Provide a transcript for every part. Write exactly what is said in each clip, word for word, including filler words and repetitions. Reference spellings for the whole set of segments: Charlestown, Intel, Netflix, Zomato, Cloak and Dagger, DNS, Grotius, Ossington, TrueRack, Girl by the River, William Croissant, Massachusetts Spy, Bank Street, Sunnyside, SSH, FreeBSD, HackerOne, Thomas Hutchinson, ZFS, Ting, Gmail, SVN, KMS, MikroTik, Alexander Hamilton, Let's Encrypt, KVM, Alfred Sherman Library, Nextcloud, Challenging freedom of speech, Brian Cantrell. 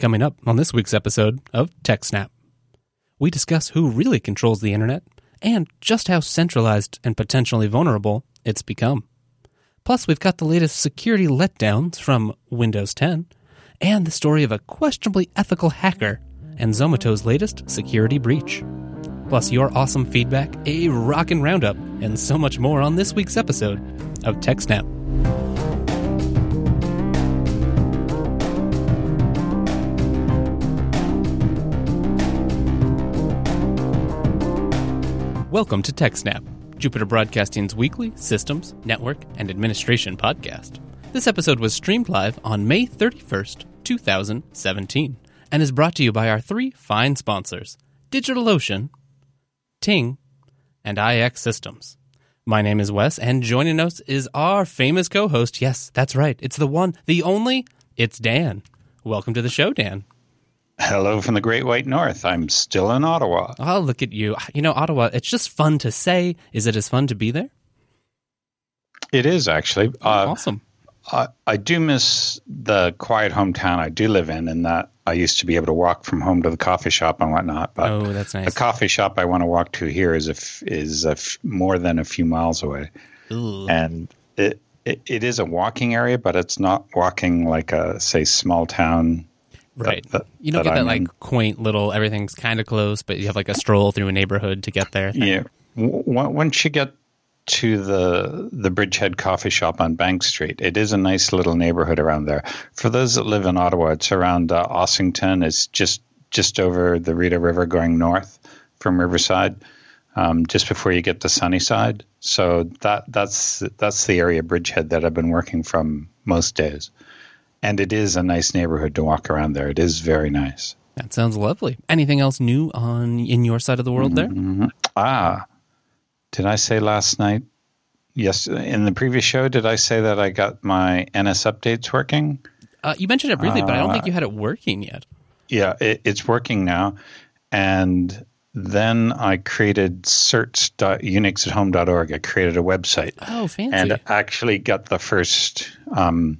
Coming up on this week's episode of TechSnap, we discuss who really controls the internet and just how centralized and potentially vulnerable it's become. Plus, we've got the latest security letdowns from Windows ten and the story of a questionably ethical hacker and Zomato's latest security breach. Plus, your awesome feedback, a rockin' roundup, and so much more on this week's episode of TechSnap. Welcome to TechSnap, Jupiter Broadcasting's weekly systems, network, and administration podcast. This episode was streamed live on May thirty-first, two thousand seventeen, and is brought to you by our three fine sponsors, DigitalOcean, Ting, and I X Systems. My name is Wes, and joining us is our famous co-host. Yes, that's right. It's the one, the only, it's Dan. Welcome to the show, Dan. Hello from the Great White North. I'm still in Ottawa. Oh, look at you. You know, Ottawa, it's just fun to say. Is it as fun to be there? It is, actually. Oh, uh, awesome. I, I do miss the quiet hometown I do live in, in that I used to be able to walk from home to the coffee shop and whatnot. But oh, that's nice. The coffee shop I want to walk to here is a f- is a f- more than a few miles away. Ooh. And it, it it is a walking area, but it's not walking like a, say, small town. Right. That, that, you don't that get that I'm like in. Quaint little, everything's kind of close, but you have like a stroll through a neighborhood to get there. Thing. Yeah. W- once you get to the the Bridgehead Coffee Shop on Bank Street, it is a nice little neighborhood around there. For those that live in Ottawa, it's around uh, Ossington. It's just, just over the Rideau River going north from Riverside, um, just before you get to Sunnyside. So that that's that's the area, Bridgehead, that I've been working from most days. And it is a nice neighborhood to walk around there. It is very nice. That sounds lovely. Anything else new on in your side of the world there? Mm-hmm. Ah, did I say last night? Yes, in the previous show, did I say that I got my N S updates working? Uh, you mentioned it briefly, uh, but I don't think you had it working yet. Yeah, it, it's working now. And then I created search dot unix at home dot org. I created a website. Oh, fancy. And actually got the first... Um,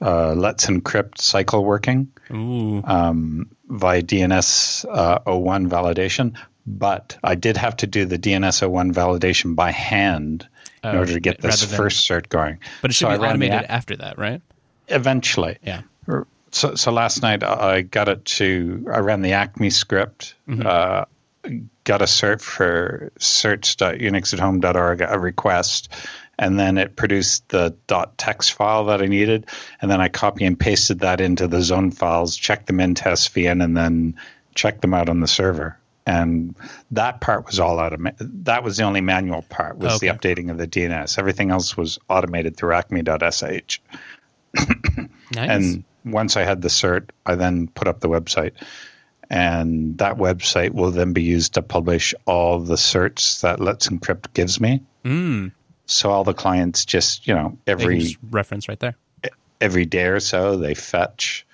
Uh, Let's Encrypt cycle working um, via D N S uh, oh one validation. But I did have to do the D N S oh one validation by hand in uh, order to get this than, first cert going. But it should so be automated the, after that, right? Eventually. Yeah. So, so last night I got it to, I ran the Acme script, mm-hmm. uh, got a cert for search dot unix at home dot org, a request. And then it produced the .text file that I needed. And then I copy and pasted that into the zone files, checked them in to S V N, and then checked them out on the server. And that part was all automated. That was the only manual part, was okay. The updating of the D N S. Everything else was automated through acme dot s h. Nice. And once I had the cert, I then put up the website. And that website will then be used to publish all the certs that Let's Encrypt gives me. Mm. So all the clients just, you know, every reference right there, every day or so they fetch.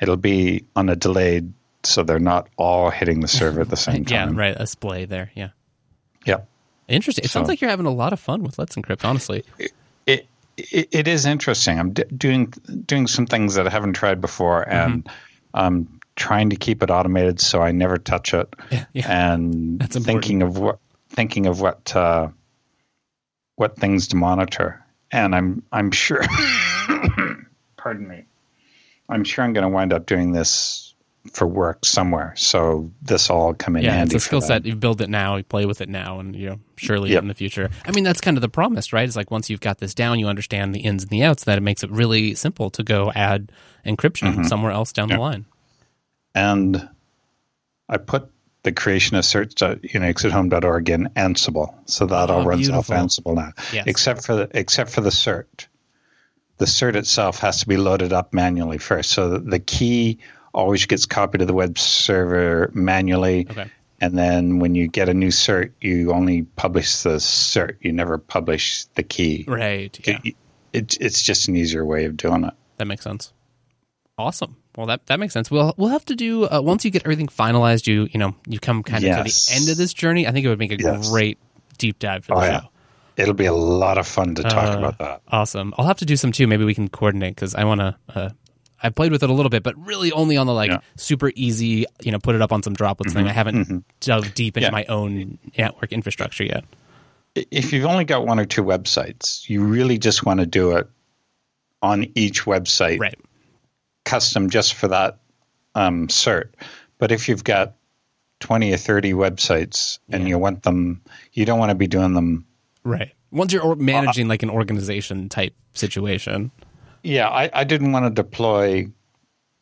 It'll be on a delayed, so they're not all hitting the server at the same time. Yeah, right. A splay there. Yeah. Yeah. Interesting. It so, sounds like you're having a lot of fun with Let's Encrypt, honestly. It it, it is interesting. I'm d- doing doing some things that I haven't tried before, and mm-hmm. um, trying to keep it automated so I never touch it. Yeah, yeah. And that's thinking of what thinking of what. Uh, what things to monitor. And I'm I'm sure, pardon me, I'm sure I'm going to wind up doing this for work somewhere. So this all come in yeah, handy. Yeah, it's a skill set. You build it now, you play with it now, and you know, surely yep. in the future. I mean, that's kind of the promise, right? It's like once you've got this down, you understand the ins and the outs, that it makes it really simple to go add encryption mm-hmm. somewhere else down yep. the line. And I put the creation of search dot unix at home dot org in Ansible. So that oh, all runs beautiful. Off Ansible now. Yes. Except for the except for the cert. The cert itself has to be loaded up manually first. So the key always gets copied to the web server manually. Okay. And then when you get a new cert, you only publish the cert. You never publish the key. Right. Yeah. It, it, it's just an easier way of doing it. That makes sense. Awesome. Well, that, that makes sense. We'll we'll have to do uh, once you get everything finalized. You you know you come kind of yes. to the end of this journey. I think it would make a yes. great deep dive for the oh, show. Yeah. It'll be a lot of fun to talk uh, about that. Awesome. I'll have to do some too. Maybe we can coordinate because I want to. Uh, I played with it a little bit, but really only on the like yeah. super easy, you know, put it up on some droplets mm-hmm. thing. I haven't mm-hmm. dug deep into yeah. my own network infrastructure yet. If you've only got one or two websites, you really just want to do it on each website, right? Custom just for that um, cert. But if you've got twenty or thirty websites yeah. and you want them, you don't want to be doing them. Right. Once you're or- managing uh, like an organization type situation. Yeah, I, I didn't want to deploy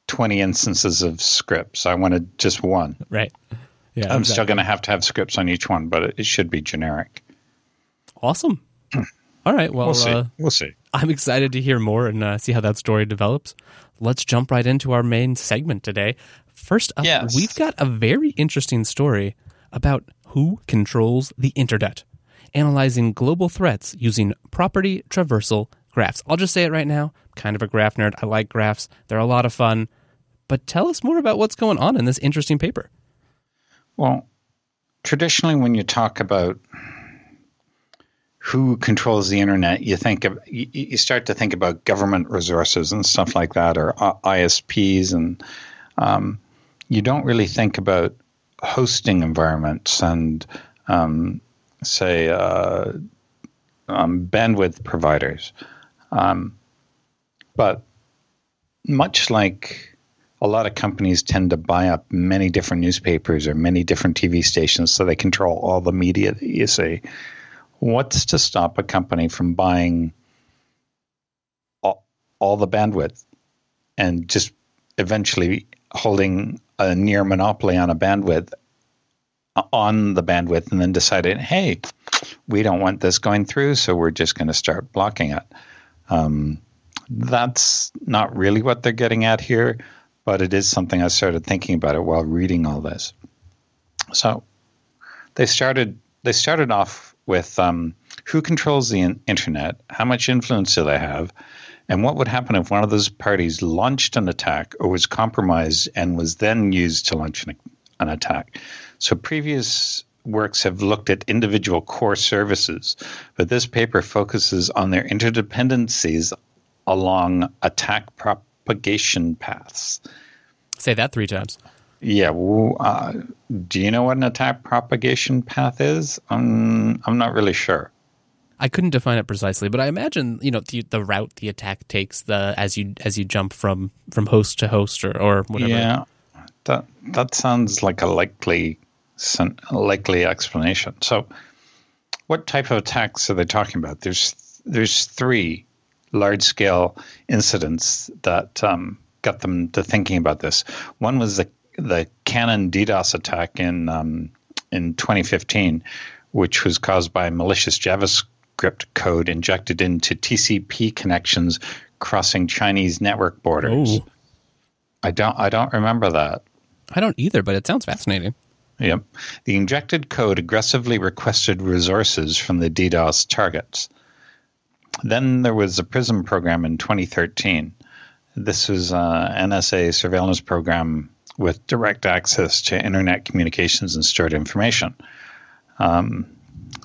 twenty instances of scripts. I wanted just one. Right. Yeah, I'm exactly. still going to have to have scripts on each one, but it, it should be generic. Awesome. All right. Well, we'll see. Uh, we'll see. I'm excited to hear more and uh, see how that story develops. Let's jump right into our main segment today. First up, yes. we've got a very interesting story about who controls the internet, analyzing global threats using property traversal graphs. I'll just say it right now. I'm kind of a graph nerd. I like graphs. They're a lot of fun. But tell us more about what's going on in this interesting paper. Well, traditionally when you talk about who controls the internet, you think of, you start to think about government resources and stuff like that, or I S Ps, and um, you don't really think about hosting environments and um, say uh, um, bandwidth providers. Um, but much like a lot of companies tend to buy up many different newspapers or many different T V stations, so they control all the media that you see. What's to stop a company from buying all, all the bandwidth and just eventually holding a near monopoly on a bandwidth, on the bandwidth, and then deciding, hey, we don't want this going through, so we're just going to start blocking it. Um, that's not really what they're getting at here, but it is something I started thinking about it while reading all this. So they started. They started off with um, who controls the in- internet, how much influence do they have, and what would happen if one of those parties launched an attack or was compromised and was then used to launch an, an attack. So previous works have looked at individual core services, but this paper focuses on their interdependencies along attack propagation paths. Say that three times. Yeah. Well, uh, do you know what an attack propagation path is? Um, I'm not really sure. I couldn't define it precisely, but I imagine, you know, the, the route the attack takes the as you as you jump from, from host to host or, or whatever. Yeah, that that sounds like a likely likely explanation. So, what type of attacks are they talking about? There's there's three large scale incidents that um, got them to thinking about this. One was the the Canon DDoS attack in um, in twenty fifteen, which was caused by malicious JavaScript code injected into T C P connections crossing Chinese network borders. Ooh. I don't I don't remember that. I don't either, but it sounds fascinating. Yep. The injected code aggressively requested resources from the DDoS targets. Then there was a PRISM program in twenty thirteen. This was uh, N S A surveillance program with direct access to internet communications and stored information. Um,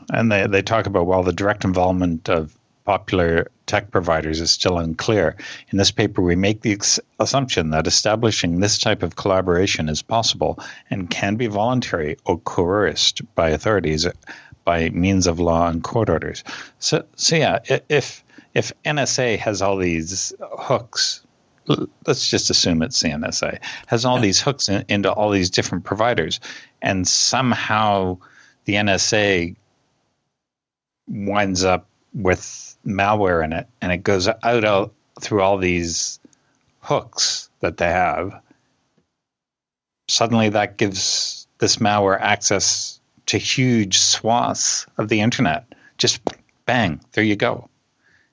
and they, they talk about, while the direct involvement of popular tech providers is still unclear, in this paper we make the ex- assumption that establishing this type of collaboration is possible and can be voluntary or coerced by authorities by means of law and court orders. So, so yeah, if, if N S A has all these hooks, let's just assume it's the N S A, has all yeah. these hooks in, into all these different providers, and somehow the N S A winds up with malware in it, and it goes out, out through all these hooks that they have. Suddenly that gives this malware access to huge swaths of the internet. Just bang, there you go.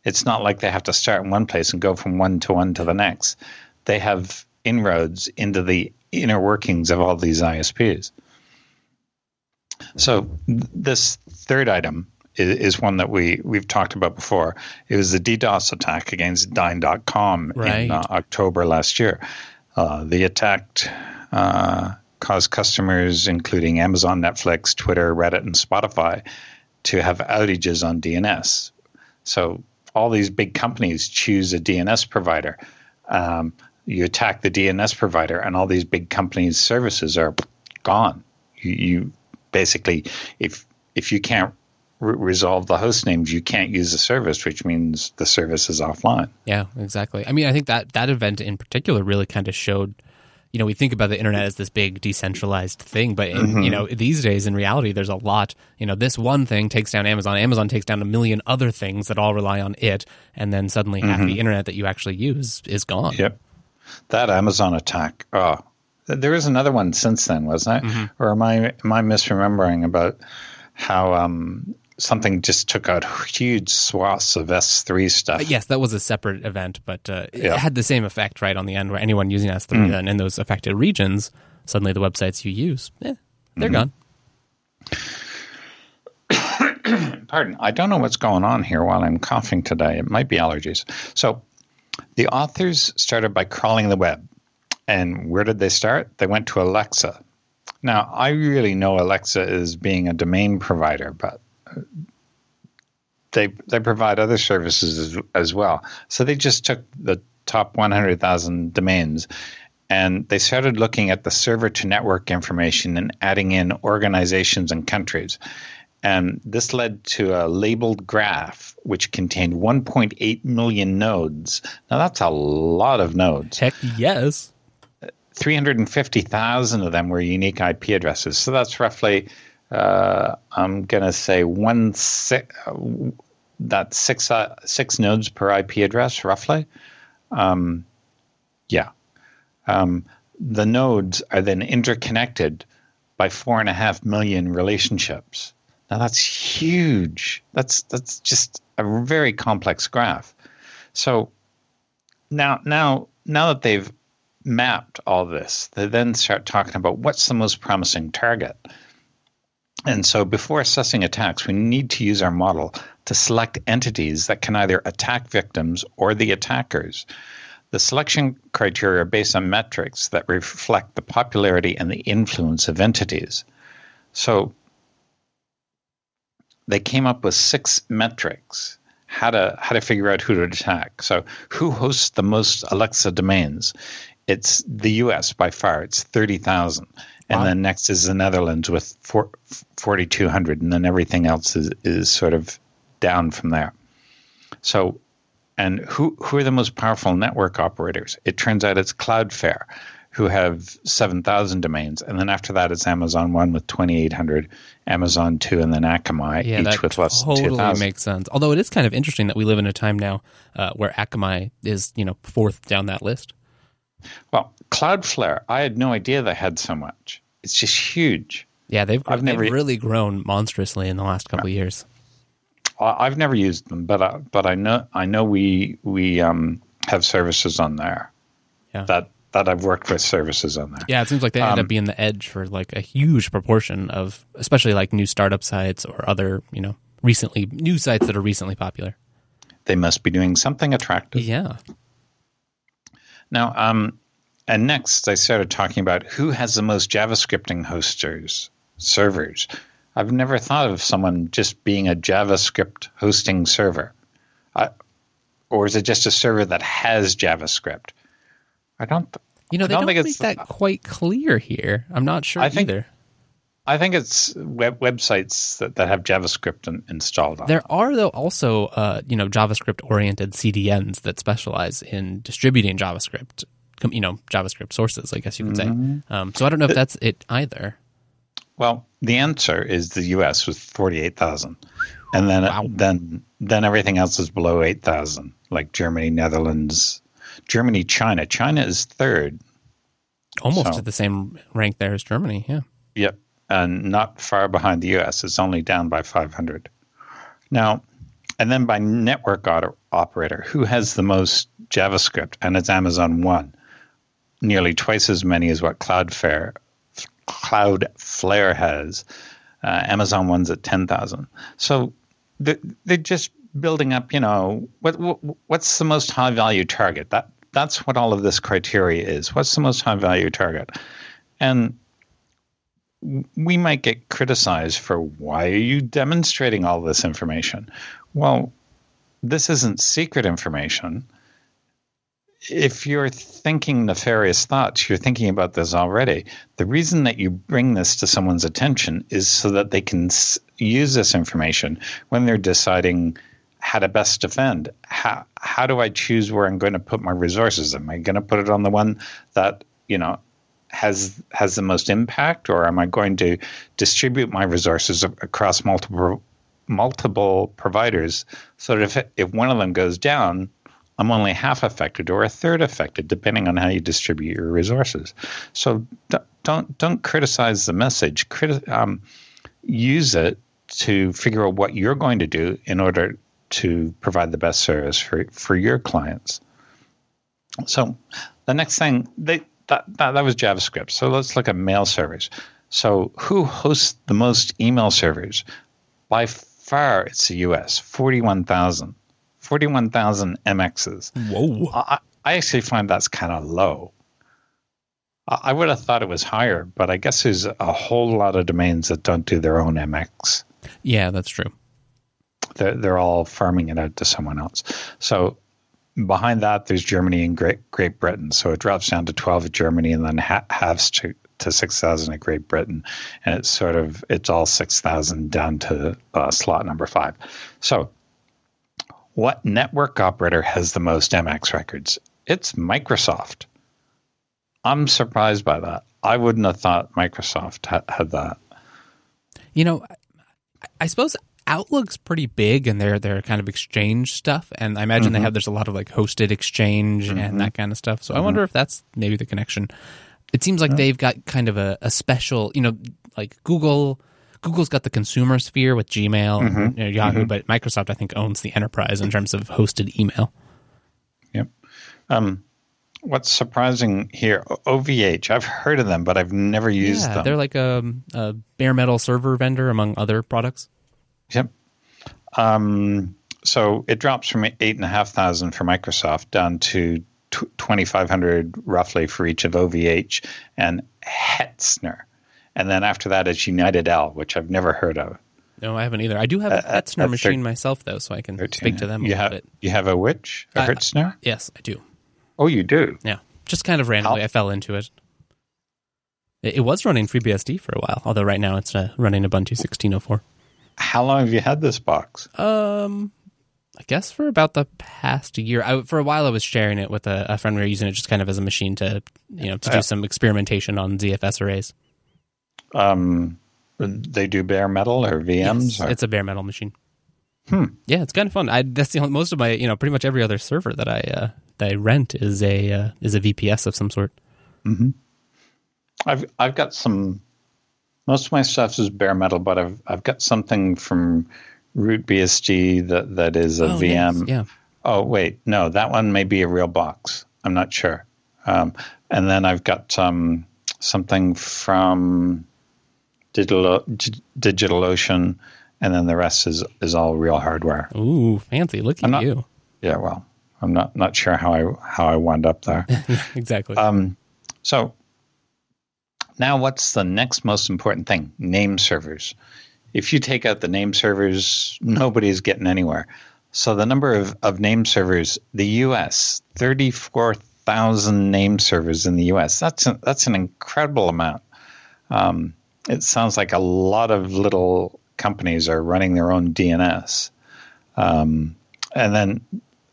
It's not like they have to start in one place and go from one to one to the next. They have inroads into the inner workings of all these I S Ps. So this third item is, is one that we, we've talked about before. It was the DDoS attack against dyn dot com right. in uh, October last year. Uh, the attack uh, caused customers, including Amazon, Netflix, Twitter, Reddit, and Spotify, to have outages on D N S. So all these big companies choose a D N S provider. Um, you attack the D N S provider, and all these big companies' services are gone. You, you basically, if if you can't re- resolve the host names, you can't use the service, which means the service is offline. Yeah, exactly. I mean, I think that that event in particular really kind of showed. You know, we think about the internet as this big decentralized thing, but in, mm-hmm. you know, these days in reality, there's a lot. You know, this one thing takes down Amazon. Amazon takes down a million other things that all rely on it, and then suddenly mm-hmm. half the internet that you actually use is gone. Yep, that Amazon attack. Oh, there is another one since then, wasn't it? Mm-hmm. Or am I am I misremembering about how um, something just took out huge swaths of S three stuff? Uh, yes, that was a separate event, but uh, it yeah. had the same effect right on the end where anyone using S three mm. then in those affected regions, suddenly the websites you use, eh, they're mm-hmm. gone. Pardon. I don't know what's going on here while I'm coughing today. It might be allergies. So the authors started by crawling the web. And where did they start? They went to Alexa. Now, I really know Alexa is being a domain provider, but They they provide other services as, as well. So they just took the top one hundred thousand domains and they started looking at the server to network information and adding in organizations and countries. And this led to a labeled graph which contained one point eight million nodes. Now that's a lot of nodes. Heck yes. three hundred fifty thousand of them were unique I P addresses. So that's roughly... Uh, I'm going to say one six, that's six, uh, six nodes per I P address, roughly. Um, yeah. Um, the nodes are then interconnected by four and a half million relationships. Now, that's huge. That's that's just a very complex graph. So now, now, now that they've mapped all this, they then start talking about what's the most promising target. And so before assessing attacks, we need to use our model to select entities that can either attack victims or the attackers. The selection criteria are based on metrics that reflect the popularity and the influence of entities. So they came up with six metrics, how to how to figure out who to attack. So who hosts the most Alexa domains? It's the U S by far. It's thirty thousand. And wow. then next is the Netherlands with four thousand two hundred. And then everything else is, is sort of down from there. So, and who, who are the most powerful network operators? It turns out it's Cloudflare, who have seven thousand domains. And then after that, it's Amazon one with twenty-eight hundred, Amazon two, and then Akamai, yeah, each with less totally than two thousand. Yeah, that totally makes sense. Although it is kind of interesting that we live in a time now uh, where Akamai is, you know, fourth down that list. Well, Cloudflare, I had no idea they had so much. It's just huge. Yeah, they've, I've they've never, really grown monstrously in the last couple uh, of years. I've never used them, but I, but I know I know we we um, have services on there. Yeah. That that I've worked with services on there. Yeah, it seems like they um, end up being the edge for like a huge proportion of, especially like new startup sites or other, you know, recently new sites that are recently popular. They must be doing something attractive. Yeah. Now, um, and next I started talking about who has the most JavaScripting hosters, servers. I've never thought of someone just being a JavaScript hosting server. I, or is it just a server that has JavaScript? I don't th- You know, they I don't, don't think make it's, that quite clear here. I'm not sure I think, either. I think it's web websites that, that have JavaScript in, installed on. There are, though, also uh, you know, JavaScript-oriented C D Ns that specialize in distributing JavaScript, you know, JavaScript sources, I guess you could mm-hmm. say. Um, so I don't know if that's it either. Well, the answer is the U S with forty-eight thousand, and then wow. then then everything else is below eight thousand, like Germany, Netherlands, Germany, China. China is third, almost so. At the same rank there as Germany. Yeah. Yep. And not far behind the U S. It's only down by five hundred. Now, and then by network auto operator, who has the most JavaScript? And it's Amazon one, nearly twice as many as what Cloudflare, Cloudflare has. Uh, Amazon one's at ten thousand. So they're, they're just building up, you know, what, what what's the most high-value target? That That's what all of this criteria is. What's the most high-value target? And we might get criticized for, why are you demonstrating all this information? Well, this isn't secret information. if you're thinking nefarious thoughts, you're thinking about this already. The reason that you bring this to someone's attention is so that they can s- use this information when they're deciding how to best defend. How how do I choose where I'm going to put my resources? Am I going to put it on the one that, you know, has has the most impact, or am I going to distribute my resources across multiple multiple providers so that if, if one of them goes down, I'm only half affected or a third affected, depending on how you distribute your resources. So don't don't, don't criticize the message. Criti- um, use it to figure out what you're going to do in order to provide the best service for, for your clients. So the next thing, they, that, that, that was JavaScript. So let's look at mail servers. So who hosts the most email servers? By far, it's the U S, forty-one thousand. forty-one thousand M Xs. Whoa. I, I actually find that's kind of low. I, I would have thought it was higher, but I guess there's a whole lot of domains that don't do their own M X. Yeah, that's true. They're, they're all farming it out to someone else. So behind that, there's Germany and Great Great Britain. So it drops down to twelve at Germany and then ha- halves to, to six thousand at Great Britain. And it's sort of, it's all six thousand down to uh, slot number five. So what network operator has the most M X records? It's Microsoft. I'm surprised by that. I wouldn't have thought Microsoft ha- had that. You know, I suppose Outlook's pretty big and their their kind of Exchange stuff. And I imagine mm-hmm. they have, there's a lot of like hosted Exchange mm-hmm. and that kind of stuff. So mm-hmm. I wonder if that's maybe the connection. It seems like yeah. they've got kind of a, a special, you know, like Google... Google's got the consumer sphere with Gmail mm-hmm. and you know, Yahoo, mm-hmm. but Microsoft, I think, owns the enterprise in terms of hosted email. Yep. Um, what's surprising here, O V H, I've heard of them, but I've never used yeah, them. They're like a, a bare metal server vendor, among other products. Yep. Um, so it drops from eight thousand five hundred for Microsoft down to twenty-five hundred roughly for each of O V H and Hetzner. And then after that, it's United L, which I've never heard of. No, I haven't either. I do have a Hetzner uh, machine thir- myself, though, so I can thirteen speak to them a you little have, bit. You have a which? A Hetzner? Yes, I do. Oh, you do? Yeah. Just kind of randomly, I'll- I fell into it. it. It was running FreeBSD for a while, although right now it's uh, running Ubuntu sixteen oh four. How long have you had this box? Um, I guess for about the past year. I, for a while, I was sharing it with a, a friend. We were using it just kind of as a machine to, you know, to do uh, some experimentation on Z F S arrays. Um, they do bare metal or V Ms? Yes, or? It's a bare metal machine. Hmm. Yeah, it's kind of fun. I that's the only, most of my, you know, pretty much every other server that I uh, that I rent is a uh, is a V P S of some sort. Mm-hmm. I've I've got some. Most of my stuff is bare metal, but I've I've got something from RootBSD that that is a oh, V M. Nice. Yeah. Oh wait, no, that one may be a real box. I'm not sure. Um, and then I've got um something from Digital, DigitalOcean, and then the rest is, is all real hardware. Ooh, fancy! Look at not, you. Yeah, well, I'm not, not sure how I how I wound up there. Exactly. Um, so now, what's the next most important thing? Name servers. If you take out the name servers, nobody's getting anywhere. So the number of, of name servers, the U S, thirty-four thousand name servers in the U S. That's a, that's an incredible amount. Um, It sounds like a lot of little companies are running their own D N S. Um, and then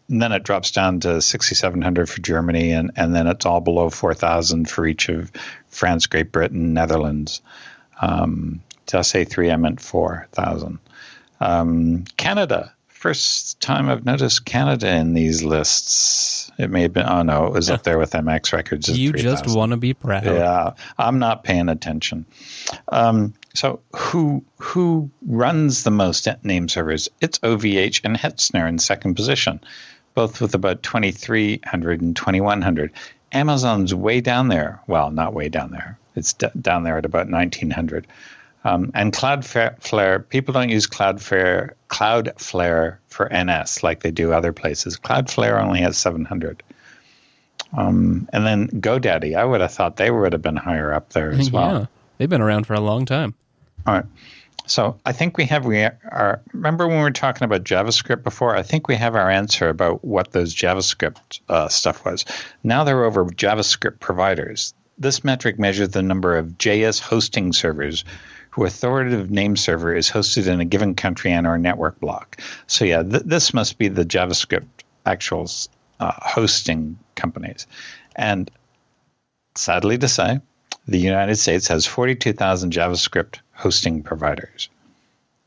and then it drops down to sixty-seven hundred for Germany, and, and then it's all below four thousand for each of France, Great Britain, Netherlands. Um, did I say three? I meant four thousand. Um, Canada. First time I've noticed Canada in these lists. It may have been, oh no, it was up there with M X records. You just want to be proud. Yeah, I'm not paying attention. Um, so who who runs the most name servers? It's O V H and Hetzner in second position, both with about twenty-three hundred and twenty-one hundred. Amazon's way down there. Well, not way down there. It's d- down there at about nineteen hundred. Um, and Cloudflare, people don't use Cloudflare, Cloudflare for N S like they do other places. Cloudflare only has seven hundred. Um, and then GoDaddy, I would have thought they would have been higher up there as yeah, well. They've been around for a long time. All right. So I think we have we are. Remember when we were talking about JavaScript before? I think we have our answer about what those JavaScript uh, stuff was. Now they're over JavaScript providers. This metric measures the number of J S hosting servers whose authoritative name server is hosted in a given country and/or network block. So yeah, th- this must be the JavaScript actual uh, hosting companies. And sadly to say, the United States has forty-two thousand JavaScript hosting providers.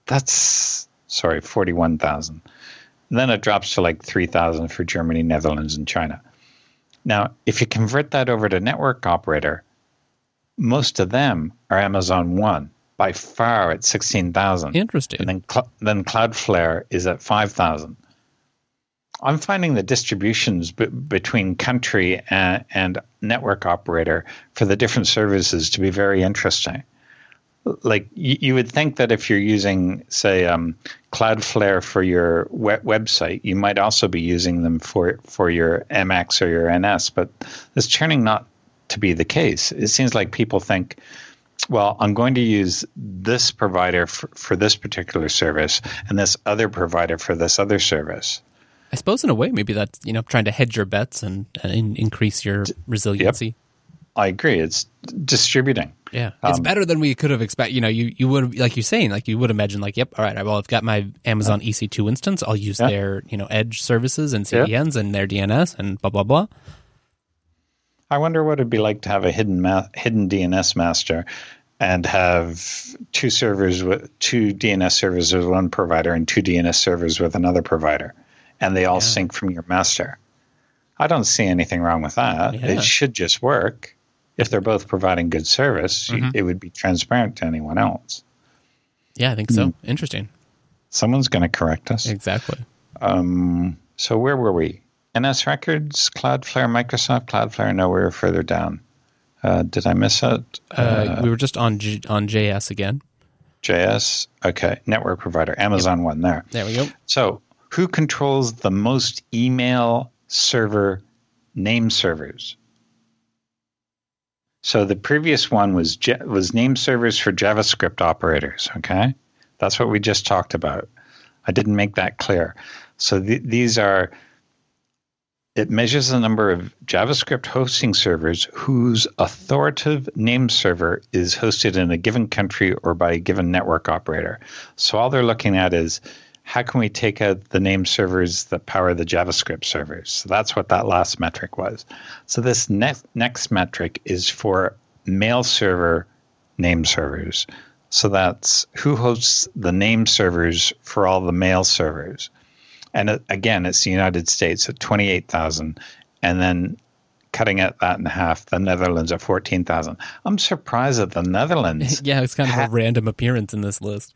That's, sorry, forty-one thousand. Then it drops to like three thousand for Germany, Netherlands, and China. Now, if you convert that over to network operator, most of them are Amazon One, by far at sixteen thousand. Interesting. And then, then Cloudflare is at five thousand. I'm finding the distributions b- between country and, and network operator for the different services to be very interesting. Like you, you would think that if you're using, say, um, Cloudflare for your web- website, you might also be using them for for your M X or your N S. But it's turning not to be the case. It seems like people think, well, I'm going to use this provider for, for this particular service and this other provider for this other service. I suppose in a way, maybe that's, you know, trying to hedge your bets and, and increase your resiliency. Yep. I agree. It's distributing. Yeah. Um, it's better than we could have expected. You know, you, you would, like you're saying, like you would imagine like, yep, all right, well, I've got my Amazon uh, E C two instance. I'll use yeah. their, you know, edge services and C D Ns yeah. and their D N S and blah, blah, blah. I wonder what it'd be like to have a hidden ma- hidden D N S master and have two servers, with two D N S servers with one provider and two D N S servers with another provider. And they all yeah. sync from your master. I don't see anything wrong with that. Yeah. It should just work. If they're both providing good service, mm-hmm. it would be transparent to anyone else. Yeah, I think so. Mm. Interesting. Someone's going to correct us. Exactly. Um, so where were we? N S Records, Cloudflare, Microsoft, Cloudflare. No, we were further down. Uh, did I miss it? Uh, uh, we were just on G- on J S again. J S. Okay. Network provider. Amazon yep. one there. There we go. So who controls the most email server name servers? So the previous one was J- was name servers for JavaScript operators, okay? That's what we just talked about. I didn't make that clear. So th- these are, it measures the number of JavaScript hosting servers whose authoritative name server is hosted in a given country or by a given network operator. So all they're looking at is, how can we take out the name servers that power the JavaScript servers? So that's what that last metric was. So this ne- next metric is for mail server name servers. So that's who hosts the name servers for all the mail servers. And it, again, it's the United States at twenty-eight thousand. And then cutting it that in half, the Netherlands at fourteen thousand. I'm surprised that the Netherlands... yeah, it's kind of ha- a random appearance in this list.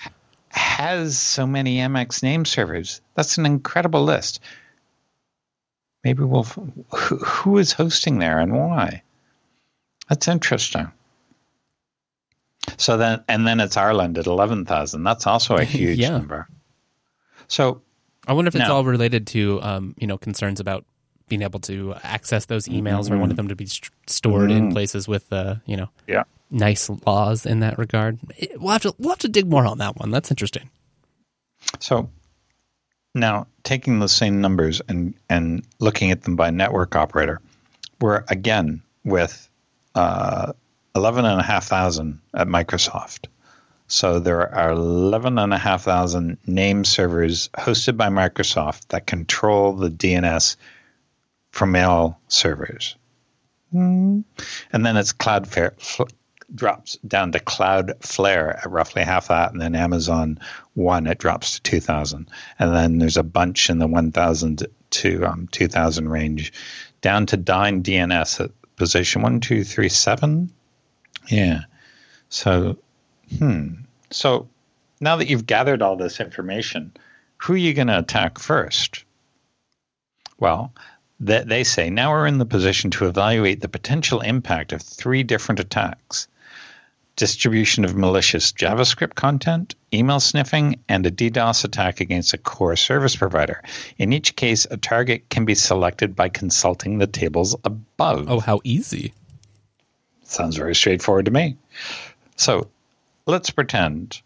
Has so many M X name servers. That's an incredible list. Maybe we'll... Who, who is hosting there and why? That's interesting. So then... And then it's Ireland at eleven thousand. That's also a huge yeah. number. So... I wonder if it's now, all related to, um, you know, concerns about being able to access those emails mm-hmm. or wanted them to be st- stored mm-hmm. in places with, uh, you know... yeah. nice laws in that regard. We'll have to we'll have to dig more on that one. That's interesting. So now taking the same numbers and, and looking at them by network operator, we're again with uh, eleven thousand five hundred at Microsoft. So there are eleven thousand five hundred name servers hosted by Microsoft that control the D N S for mail servers. Mm. And then it's Cloudflare. Drops down to Cloudflare at roughly half that, and then Amazon One, it drops to two thousand. And then there's a bunch in the one thousand to um, two thousand range, down to Dyn D N S at position one two three seven. Yeah. So, hmm. So now that you've gathered all this information, who are you going to attack first? Well, they, they say now we're in the position to evaluate the potential impact of three different attacks. Distribution of malicious JavaScript content, email sniffing, and a DDoS attack against a core service provider. In each case, a target can be selected by consulting the tables above. Oh, how easy. Sounds very straightforward to me. So let's pretend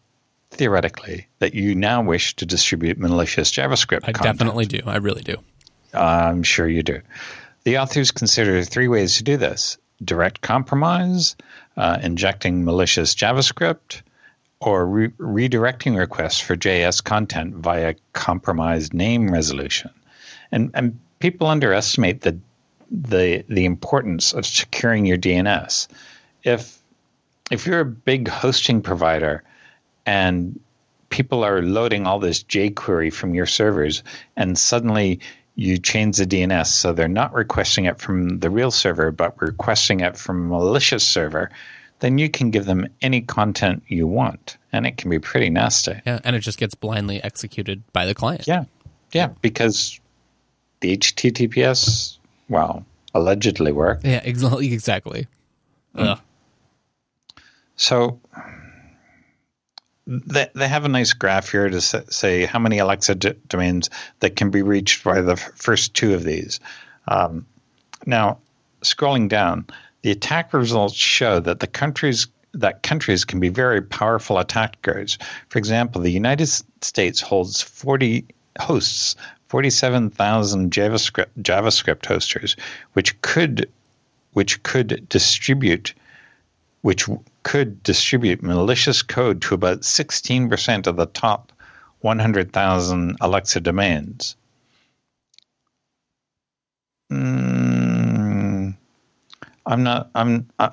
theoretically, that you now wish to distribute malicious JavaScript I content. Definitely do. I really do. I'm sure you do. The authors consider three ways to do this: direct compromise, uh, injecting malicious JavaScript, or re- redirecting requests for J S content via compromised name resolution. And and people underestimate the the the importance of securing your D N S. If if you're a big hosting provider and people are loading all this jQuery from your servers, and suddenly you change the D N S so they're not requesting it from the real server, but requesting it from a malicious server, then you can give them any content you want, and it can be pretty nasty. Yeah, and it just gets blindly executed by the client. Yeah, yeah, because the H T T P S, well, allegedly worked. Yeah, exactly. Mm. So they they have a nice graph here to say how many Alexa d- domains that can be reached by the f- first two of these. Um, now, scrolling down, the attack results show that the countries that countries can be very powerful attackers. For example, the United States holds forty hosts, forty-seven thousand JavaScript JavaScript hosters, which could which could distribute which could distribute malicious code to about sixteen percent of the top one hundred thousand Alexa domains. Mm, I'm not. I'm. Uh,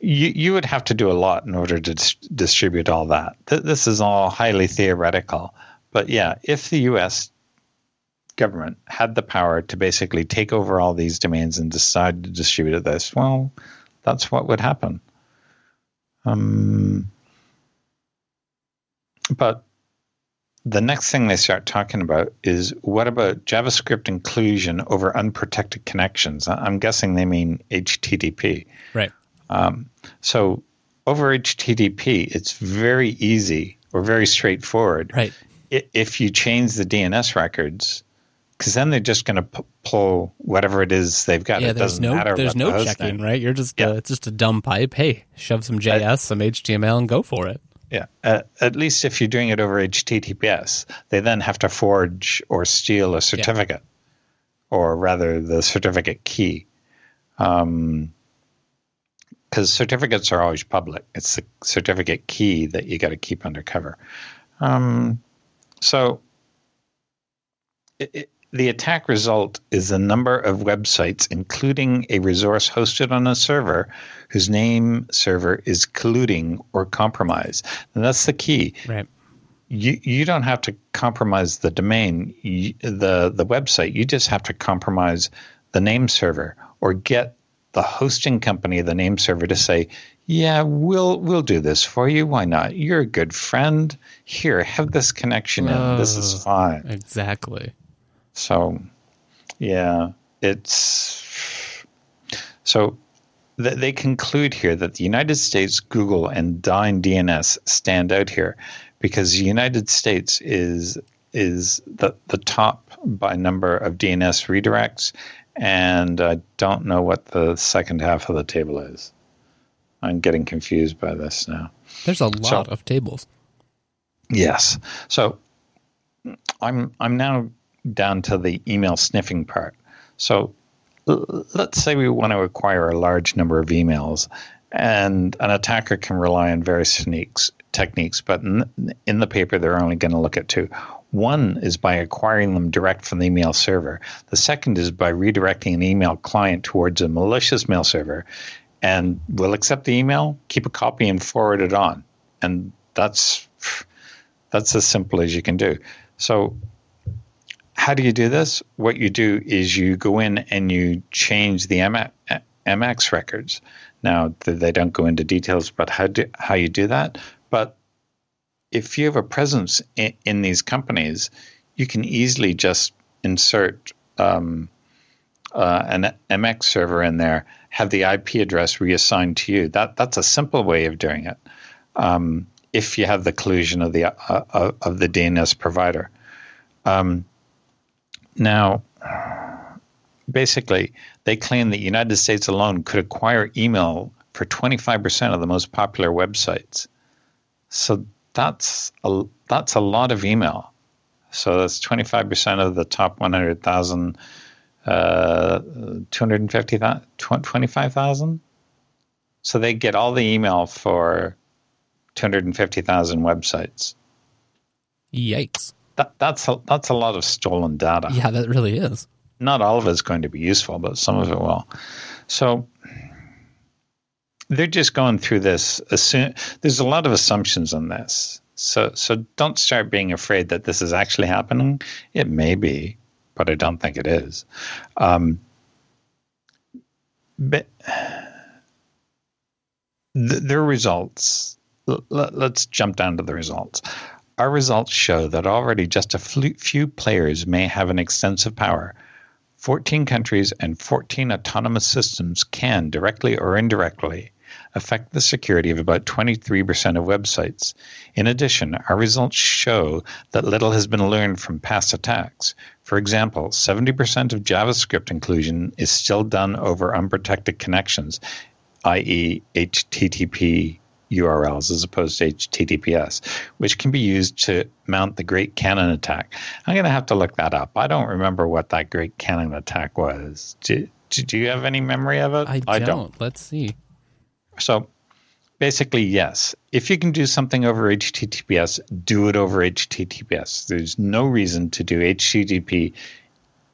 you you would have to do a lot in order to dis- distribute all that. Th- this is all highly theoretical. But yeah, if the U S government had the power to basically take over all these domains and decide to distribute this, well, that's what would happen. Um, but the next thing they start talking about is, what about JavaScript inclusion over unprotected connections? I'm guessing they mean H T T P. Right. Um, so over H T T P, it's very easy or very straightforward. Right. If you change the D N S records, because then they're just going to p- pull whatever it is they've got. Yeah, it doesn't no, matter. There's no the checking, right? You're just yeah. uh, it's just a dumb pipe. Hey, shove some J S, I, some H T M L, and go for it. Yeah. Uh, at least if you're doing it over H T T P S, they then have to forge or steal a certificate, yeah. or rather, the certificate key, because um, certificates are always public. It's the certificate key that you got to keep undercover. Um, so. It, it, The attack result is the number of websites, including a resource hosted on a server whose name server is colluding or compromised. And that's the key. Right. You you don't have to compromise the domain, you, the, the website. You just have to compromise the name server, or get the hosting company, the name server, to say, yeah, we'll we'll do this for you. Why not? You're a good friend. Here, have this connection in. Oh, this is fine. Exactly. So, yeah, it's so th- they conclude here that the United States, Google, and Dyn D N S stand out here, because the United States is is the the top by number of D N S redirects, and I don't know what the second half of the table is. I'm getting confused by this now. There's a lot so, of tables. Yes. So I'm I'm now down to the email sniffing part. So l- let's say we want to acquire a large number of emails, and an attacker can rely on various techniques, techniques but in, in the paper, they're only going to look at two. One is by acquiring them direct from the email server. The second is by redirecting an email client towards a malicious mail server, and will accept the email, keep a copy, and forward it on. And that's that's as simple as you can do. So how do you do this? What you do is you go in and you change the M X records. Now, they don't go into details about how do, how you do that. But if you have a presence in, in these companies, you can easily just insert um, uh, an M X server in there, have the I P address reassigned to you. That That's a simple way of doing it, um, if you have the collusion of the, uh, of the D N S provider. Um Now, basically, they claim that the United States alone could acquire email for twenty-five percent of the most popular websites. So that's a, that's a lot of email. So that's twenty-five percent of the top one hundred thousand, uh, two hundred fifty thousand, twenty-five thousand. So they get all the email for two hundred fifty thousand websites. Yikes. That, that's, a, that's a lot of stolen data. Yeah, that really is. Not all of it's going to be useful, but some of it will. So they're just going through this. Assume, there's a lot of assumptions on this. So so don't start being afraid that this is actually happening. It may be, but I don't think it is. Um, but th- their results, l- l- let's jump down to the results. Our results show that already just a few players may have an extensive power. fourteen countries and fourteen autonomous systems can, directly or indirectly, affect the security of about twenty-three percent of websites. In addition, our results show that little has been learned from past attacks. For example, seventy percent of JavaScript inclusion is still done over unprotected connections, that is. H T T P U R Ls as opposed to H T T P S, which can be used to mount the Great Cannon attack. I'm going to have to look that up. I don't remember what that Great Cannon attack was. Do, do, do you have any memory of it? I don't. I don't. Let's see. So basically, yes. If you can do something over H T T P S, do it over H T T P S. There's no reason to do H T T P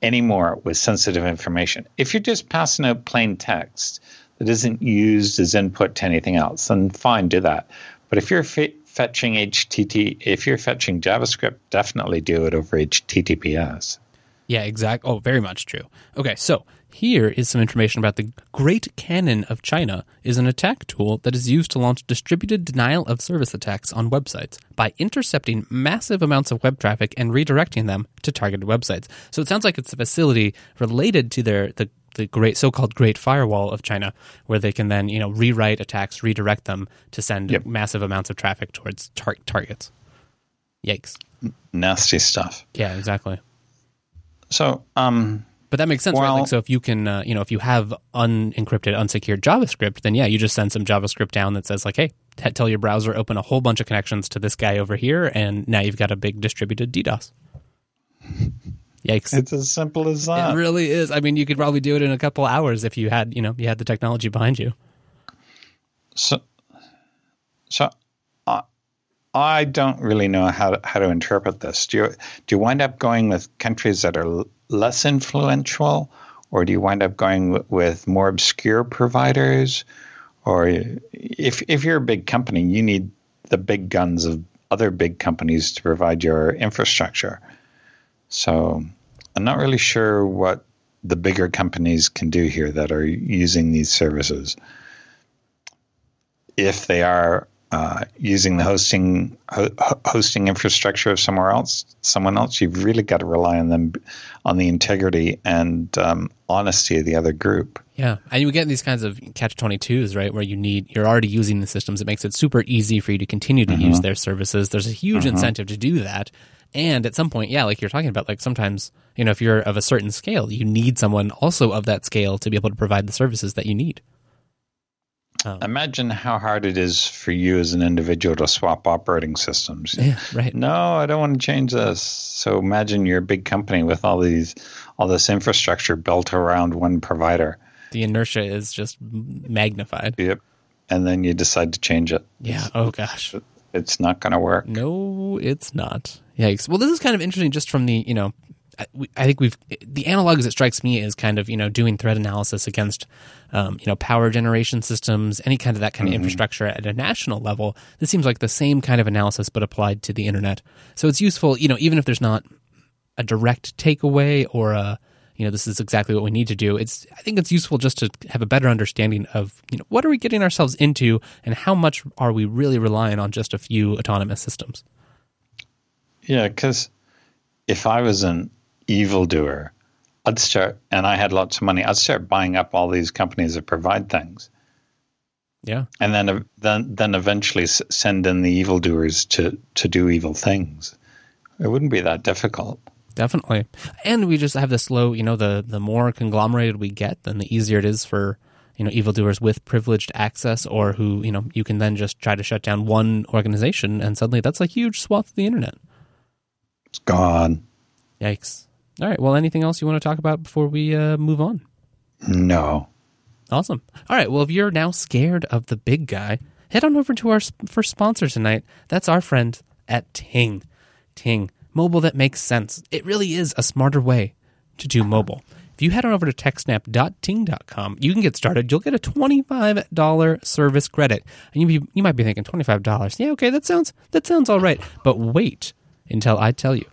anymore with sensitive information. If you're just passing out plain text that isn't used as input to anything else, then fine, do that. But if you're f- fetching H T T P, if you're fetching JavaScript, definitely do it over H T T P S. Yeah, exactly. Oh, very much true. Okay, so here is some information about the Great Cannon of China is an attack tool that is used to launch distributed denial-of-service attacks on websites by intercepting massive amounts of web traffic and redirecting them to targeted websites. So it sounds like it's a facility related to their the the great so-called Great Firewall of China, where they can then, you know, rewrite attacks, redirect them to send yep. massive amounts of traffic towards tar- targets. Yikes. Nasty stuff. Yeah, exactly. So, um, but that makes sense, well, right? Like, so if you can, uh, you know, if you have unencrypted, unsecured JavaScript, then yeah, you just send some JavaScript down that says like, hey, t- tell your browser, open a whole bunch of connections to this guy over here, and now you've got a big distributed DDoS. Yikes. It's as simple as that. It really is. I mean, you could probably do it in a couple hours if you had, you know, you had the technology behind you. So, so I, I don't really know how to, how to interpret this. Do you, do you wind up going with countries that are less influential, or do you wind up going with, with more obscure providers? Or if if you're a big company, you need the big guns of other big companies to provide your infrastructure. So I'm not really sure what the bigger companies can do here that are using these services. If they are uh, using the hosting ho- hosting infrastructure of somewhere else, someone else, you've really got to rely on them, on the integrity and um, honesty of the other group. Yeah, and you get these kinds of catch twenty-twos, right, where you need, you're already using the systems. It makes it super easy for you to continue to mm-hmm. use their services. There's a huge mm-hmm. incentive to do that. And at some point, yeah, like you're talking about, like sometimes, you know, if you're of a certain scale, you need someone also of that scale to be able to provide the services that you need. Um, Imagine how hard it is for you as an individual to swap operating systems. Yeah, right. No, I don't want to change this. So imagine you're a big company with all these, all this infrastructure built around one provider. The inertia is just magnified. Yep. And then you decide to change it. Yeah. Oh, gosh. It's not going to work. No, it's not. Yikes. Well, this is kind of interesting just from the, you know, I, we, I think we've, the analogs that strikes me is kind of, you know, doing threat analysis against, um, you know, power generation systems, any kind of that kind mm-hmm. of infrastructure at a national level. This seems like the same kind of analysis, but applied to the internet. So it's useful, you know, even if there's not a direct takeaway or a, you know, this is exactly what we need to do. It's, I think it's useful just to have a better understanding of, you know, what are we getting ourselves into and how much are we really relying on just a few autonomous systems? Yeah, because if I was an evildoer, I'd start, and I had lots of money, I'd start buying up all these companies that provide things. Yeah. And then then, then eventually send in the evildoers to, to do evil things. It wouldn't be that difficult. Definitely. And we just have this low, you know, the, the more conglomerated we get, then the easier it is for, you know, evildoers with privileged access, or who, you know, you can then just try to shut down one organization and suddenly that's a huge swath of the internet. It's gone. Yikes. All right. Well, anything else you want to talk about before we uh, move on? No. Awesome. All right. Well, if you're now scared of the big guy, head on over to our first sponsor tonight. That's our friend at Ting. Ting. Mobile that makes sense. It really is a smarter way to do mobile. If you head on over to tech snap dot ting dot com, you can get started. You'll get a twenty-five dollars service credit. And you you might be thinking, twenty-five dollars. Yeah, okay, that sounds that sounds all right. But wait until I tell you.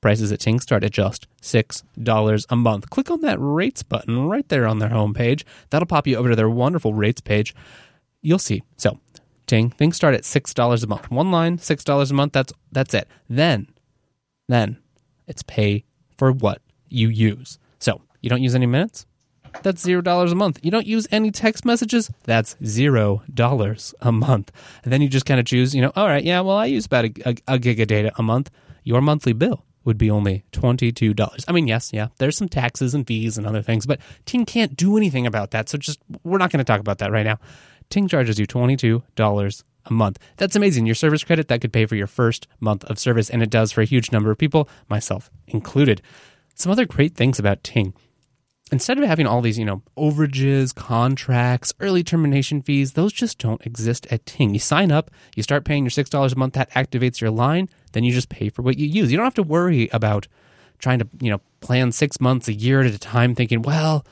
Prices at Ting start at just six dollars a month. Click on that rates button right there on their homepage. That'll pop you over to their wonderful rates page. You'll see. So, Ting, things start at six dollars a month. One line, six dollars a month, that's that's it. Then, then, it's pay for what you use. So, you don't use any minutes? That's zero dollars a month. You don't use any text messages? That's zero dollars a month. And then you just kind of choose, you know, all right, yeah, well, I use about a, a, a gig of data a month. Your monthly bill would be only twenty-two dollars. I mean, yes, yeah, there's some taxes and fees and other things, but Ting can't do anything about that, so just, we're not going to talk about that right now. Ting charges you twenty-two dollars a month. That's amazing. Your service credit, that could pay for your first month of service, and it does for a huge number of people, myself included. Some other great things about Ting. Instead of having all these, you know, overages, contracts, early termination fees, those just don't exist at Ting. You sign up, you start paying your six dollars a month, that activates your line, then you just pay for what you use. You don't have to worry about trying to, you know, plan six months, a year at a time, thinking, well,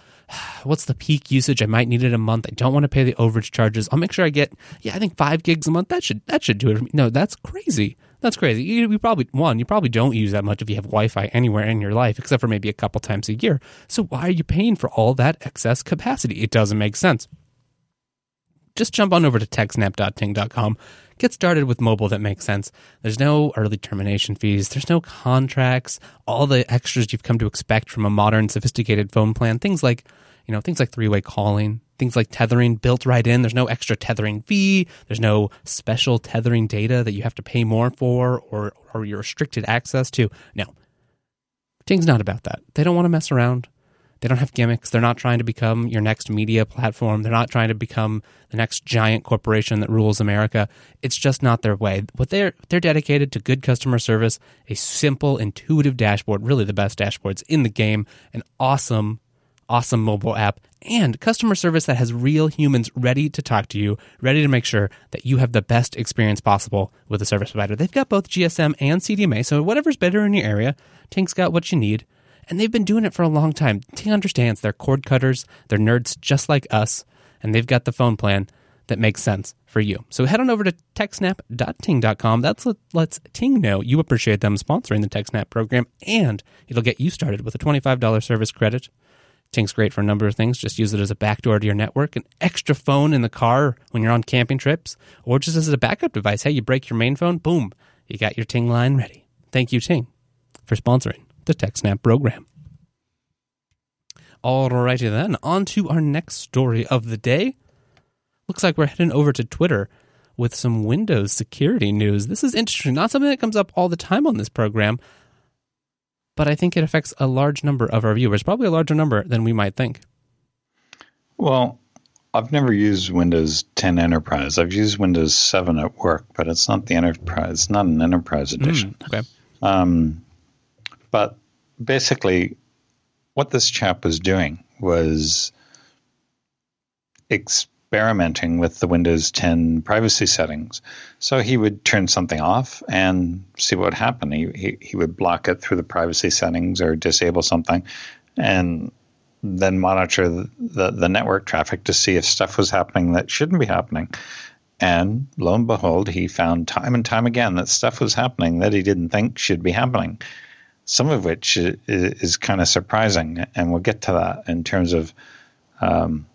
what's the peak usage? I might need it a month. I don't want to pay the overage charges. I'll make sure I get, yeah, I think five gigs a month. That should that should do it for me. No, that's crazy. That's crazy. You, you probably, one, you probably don't use that much if you have Wi-Fi anywhere in your life, except for maybe a couple times a year. So why are you paying for all that excess capacity? It doesn't make sense. Just jump on over to tech snap dot ting dot com. Get started with mobile that makes sense. There's no early termination fees. There's no contracts. All the extras you've come to expect from a modern, sophisticated phone plan. Things like, you know, things like three-way calling. Things like tethering built right in. There's no extra tethering fee. There's no special tethering data that you have to pay more for or, or you're restricted access to. No. Ting's not about that. They don't want to mess around. They don't have gimmicks. They're not trying to become your next media platform. They're not trying to become the next giant corporation that rules America. It's just not their way. What they're they're dedicated to good customer service, a simple, intuitive dashboard, really the best dashboards in the game, an awesome Awesome mobile app, and customer service that has real humans ready to talk to you, ready to make sure that you have the best experience possible with a service provider. They've got both G S M and C D M A, so whatever's better in your area, Ting's got what you need, and they've been doing it for a long time. Ting understands. They're cord cutters, they're nerds just like us, and they've got the phone plan that makes sense for you. So head on over to tech snap dot ting dot com. That's what lets Ting know you appreciate them sponsoring the TechSnap program, and it'll get you started with a twenty-five dollars service credit. Ting's great for a number of things. Just use it as a backdoor to your network, an extra phone in the car when you're on camping trips, or just as a backup device. Hey, you break your main phone, boom, you got your Ting line ready. Thank you, Ting, for sponsoring the TechSnap program. All righty then, on to our next story of the day. Looks like we're heading over to Twitter with some Windows security news. This is interesting. Not something that comes up all the time on this program, but I think it affects a large number of our viewers, probably a larger number than we might think. Well, I've never used Windows ten Enterprise. I've used Windows seven at work, but it's not the Enterprise. It's not an Enterprise edition. Mm, okay. Um, but basically, what this chap was doing was experimenting with the Windows ten privacy settings. So he would turn something off and see what happened. He, he he would block it through the privacy settings or disable something and then monitor the, the, the network traffic to see if stuff was happening that shouldn't be happening. And lo and behold, he found time and time again that stuff was happening that he didn't think should be happening, some of which is, is kind of surprising. And we'll get to that in terms of um,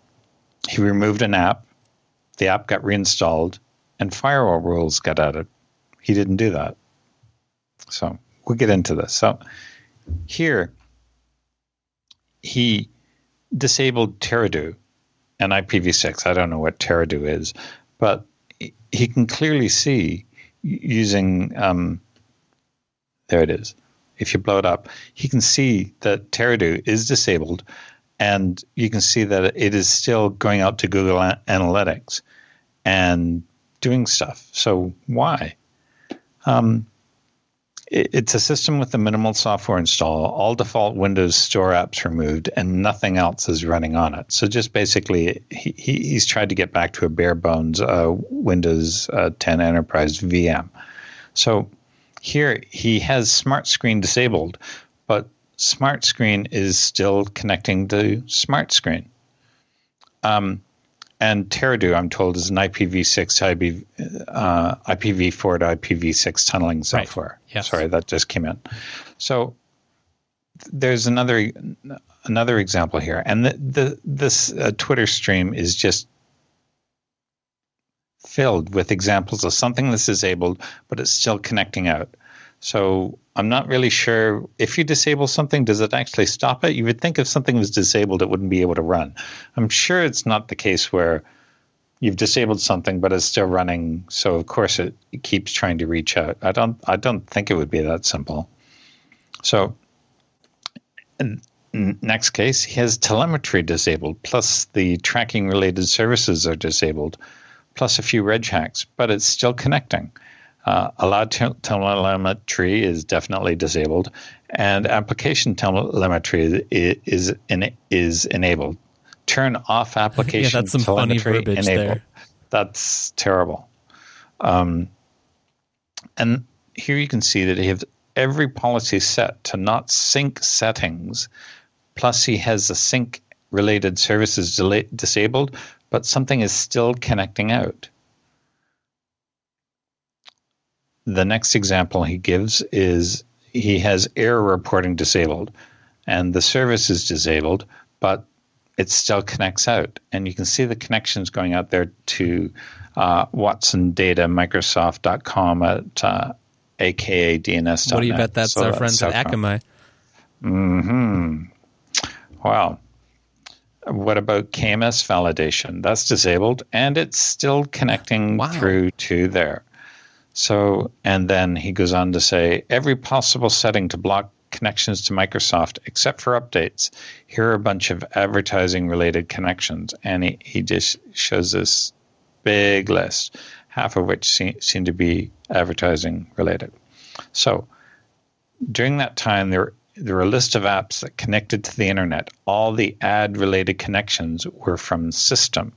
he removed an app, the app got reinstalled, and firewall rules got added. He didn't do that. So we'll get into this. So here, he disabled Teredo and I P v six. I don't know what Teredo is, but he can clearly see using, um, there it is. If you blow it up, he can see that Teredo is disabled. And you can see that it is still going out to Google Analytics and doing stuff. So why? Um, it, it's a system with a minimal software install, all default Windows Store apps removed, and nothing else is running on it. So just basically, he, he's tried to get back to a bare bones uh, Windows uh, ten Enterprise V M. So here he has Smart Screen disabled, but Smart Screen is still connecting to Smart Screen. Um, and Teredo, I'm told, is an I P v six, I P, uh, I P v four to I P v six tunneling software. Right. Yes. Sorry, that just came in. So there's another another example here. And the, the this uh, Twitter stream is just filled with examples of something that's disabled, but it's still connecting out. So I'm not really sure, if you disable something, does it actually stop it? You would think if something was disabled, it wouldn't be able to run. I'm sure it's not the case where you've disabled something, but it's still running. So of course it, it keeps trying to reach out. I don't, I don't think it would be that simple. So next case, he has telemetry disabled, plus the tracking related services are disabled, plus a few reg hacks, but it's still connecting. Uh, allowed tel- telemetry is definitely disabled, and application telemetry is is, in, is enabled. Turn off application yeah, that's some telemetry funny enabled. There. That's terrible. Um, and here you can see that he has every policy set to not sync settings. Plus, he has the sync-related services delay- disabled, but something is still connecting out. The next example he gives is he has error reporting disabled, and the service is disabled, but it still connects out. And you can see the connections going out there to uh, Watson Data, Microsoft dot com at uh, aka D N S dot net. What do you bet that's so our friends that's at Akamai? Mm-hmm. Wow. What about K M S validation? That's disabled, and it's still connecting wow. through to there. So, and then he goes on to say, every possible setting to block connections to Microsoft, except for updates. Here are a bunch of advertising-related connections. And he, he just shows this big list, half of which se- seem to be advertising-related. So, during that time, there, there were a list of apps that connected to the internet. All the ad-related connections were from system.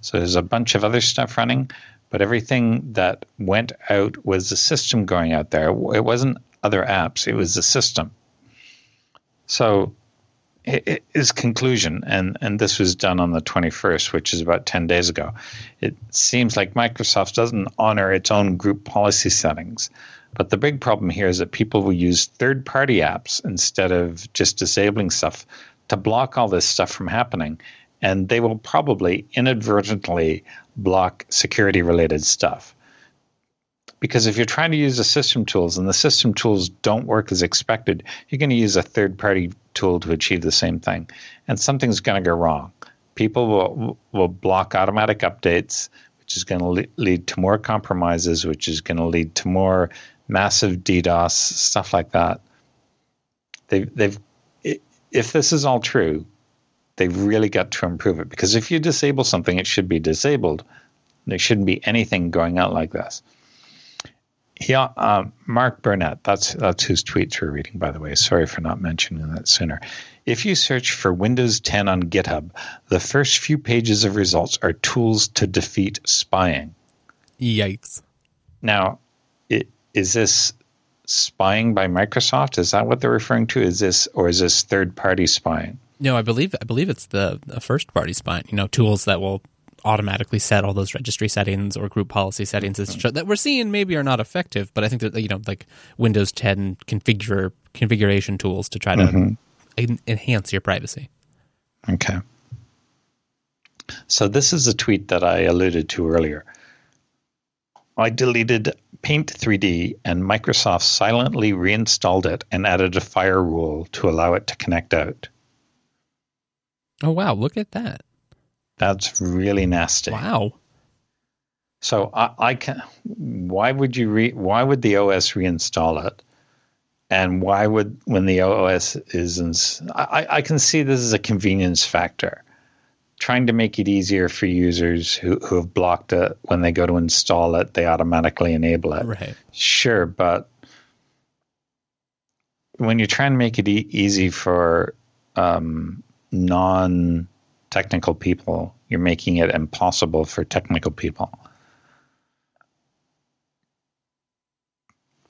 So, there's a bunch of other stuff running. But everything that went out was the system going out there. It wasn't other apps. It was the system. So his conclusion, and, and this was done on the twenty-first, which is about ten days ago. It seems like Microsoft doesn't honor its own group policy settings. But the big problem here is that people will use third-party apps instead of just disabling stuff to block all this stuff from happening. And they will probably inadvertently block security-related stuff. Because if you're trying to use the system tools and the system tools don't work as expected, you're going to use a third-party tool to achieve the same thing. And something's going to go wrong. People will will block automatic updates, which is going to le- lead to more compromises, which is going to lead to more massive DDoS, stuff like that. They've, they've, if this is all true, they've really got to improve it. Because if you disable something, it should be disabled. There shouldn't be anything going out like this. He, uh, Mark Burnett, that's, that's whose tweets we're reading, by the way. Sorry for not mentioning that sooner. If you search for Windows ten on GitHub, the first few pages of results are tools to defeat spying. Yikes. Now, it, is this spying by Microsoft? Is that what they're referring to? Is this, or is this third-party spying? No, I believe I believe it's the, the first-party spying. You know, tools that will automatically set all those registry settings or group policy settings mm-hmm. that we're seeing maybe are not effective. But I think that, you know, like Windows ten configure configuration tools to try to mm-hmm. en- enhance your privacy. Okay. So this is a tweet that I alluded to earlier. I deleted Paint three D, and Microsoft silently reinstalled it and added a fire rule to allow it to connect out. Oh, wow. Look at that. That's really nasty. Wow. So I, I can, why would you re, why would the O S reinstall it? And why would, when the O S isn't, I, I can see this as a convenience factor, trying to make it easier for users who, who have blocked it. When they go to install it, they automatically enable it. Right. Sure, but when you're trying to make it e- easy for um, non-technical people, you're making it impossible for technical people.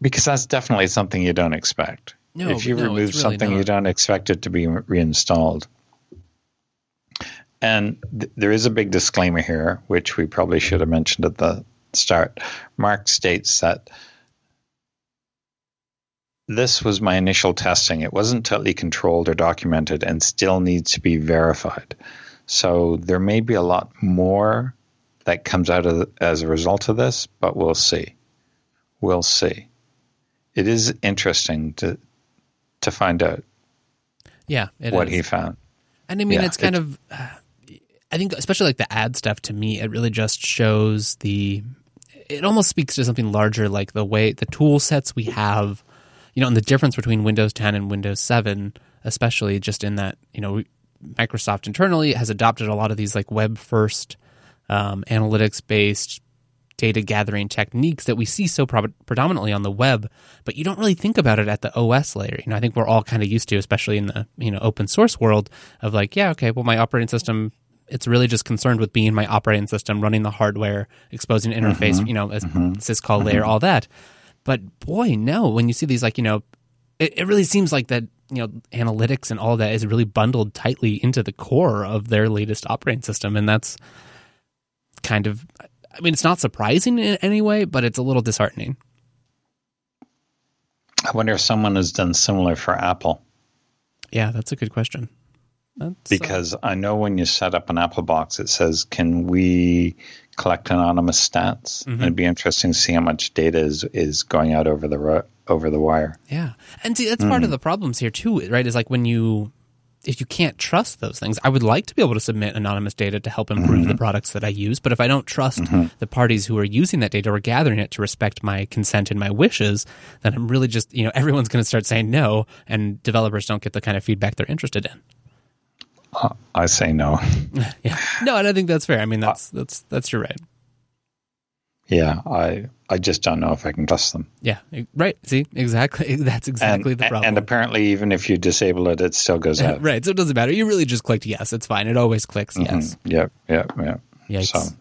Because that's definitely something you don't expect. No, if you no, remove really something, not. you don't expect it to be reinstalled. And th- there is a big disclaimer here, which we probably should have mentioned at the start. Mark states that this was my initial testing. It wasn't tightly controlled or documented and still needs to be verified. So there may be a lot more that comes out of the, as a result of this, but we'll see. We'll see. It is interesting to to find out yeah, it what is. he found. And I mean, yeah, it's kind it, of, uh, I think, especially like the ad stuff, to me, it really just shows the, it almost speaks to something larger, like the way, the tool sets we have, you know, and the difference between Windows ten and Windows seven, especially just in that, you know, Microsoft internally has adopted a lot of these like web first, um, analytics based data gathering techniques that we see so pro- predominantly on the web, but you don't really think about it at the O S layer. You know, I think we're all kind of used to, especially in the, you know, open source world, of like, yeah, okay, well, my operating system, it's really just concerned with being my operating system, running the hardware, exposing interface, mm-hmm. you know, as mm-hmm. syscall layer, mm-hmm. all that. But boy, no, when you see these, like, you know, it, it really seems like that, you know, analytics and all that is really bundled tightly into the core of their latest operating system. And that's kind of, I mean, it's not surprising in any way, but it's a little disheartening. I wonder if someone has done similar for Apple. Yeah, that's a good question. That's, because uh, I know when you set up an Apple box, it says, can we collect anonymous stats? Mm-hmm. It'd be interesting to see how much data is, is going out over the ro- over the wire. Yeah. And see, that's mm. part of the problems here too, right? Is like when you... if you can't trust those things, I would like to be able to submit anonymous data to help improve mm-hmm. the products that I use. But if I don't trust mm-hmm. the parties who are using that data or gathering it to respect my consent and my wishes, then I'm really just, you know, everyone's going to start saying no, and developers don't get the kind of feedback they're interested in. Uh, I say no. yeah. No, and I think that's fair. I mean, that's, uh, that's, that's your right. Yeah. I, I just don't know if I can trust them. Yeah, right. See, exactly. That's exactly and, the problem. And apparently, even if you disable it, it still goes out. Right, so it doesn't matter. You really just clicked yes. It's fine. It always clicks yes. Mm-hmm. Yep, yep, yep. Yikes. So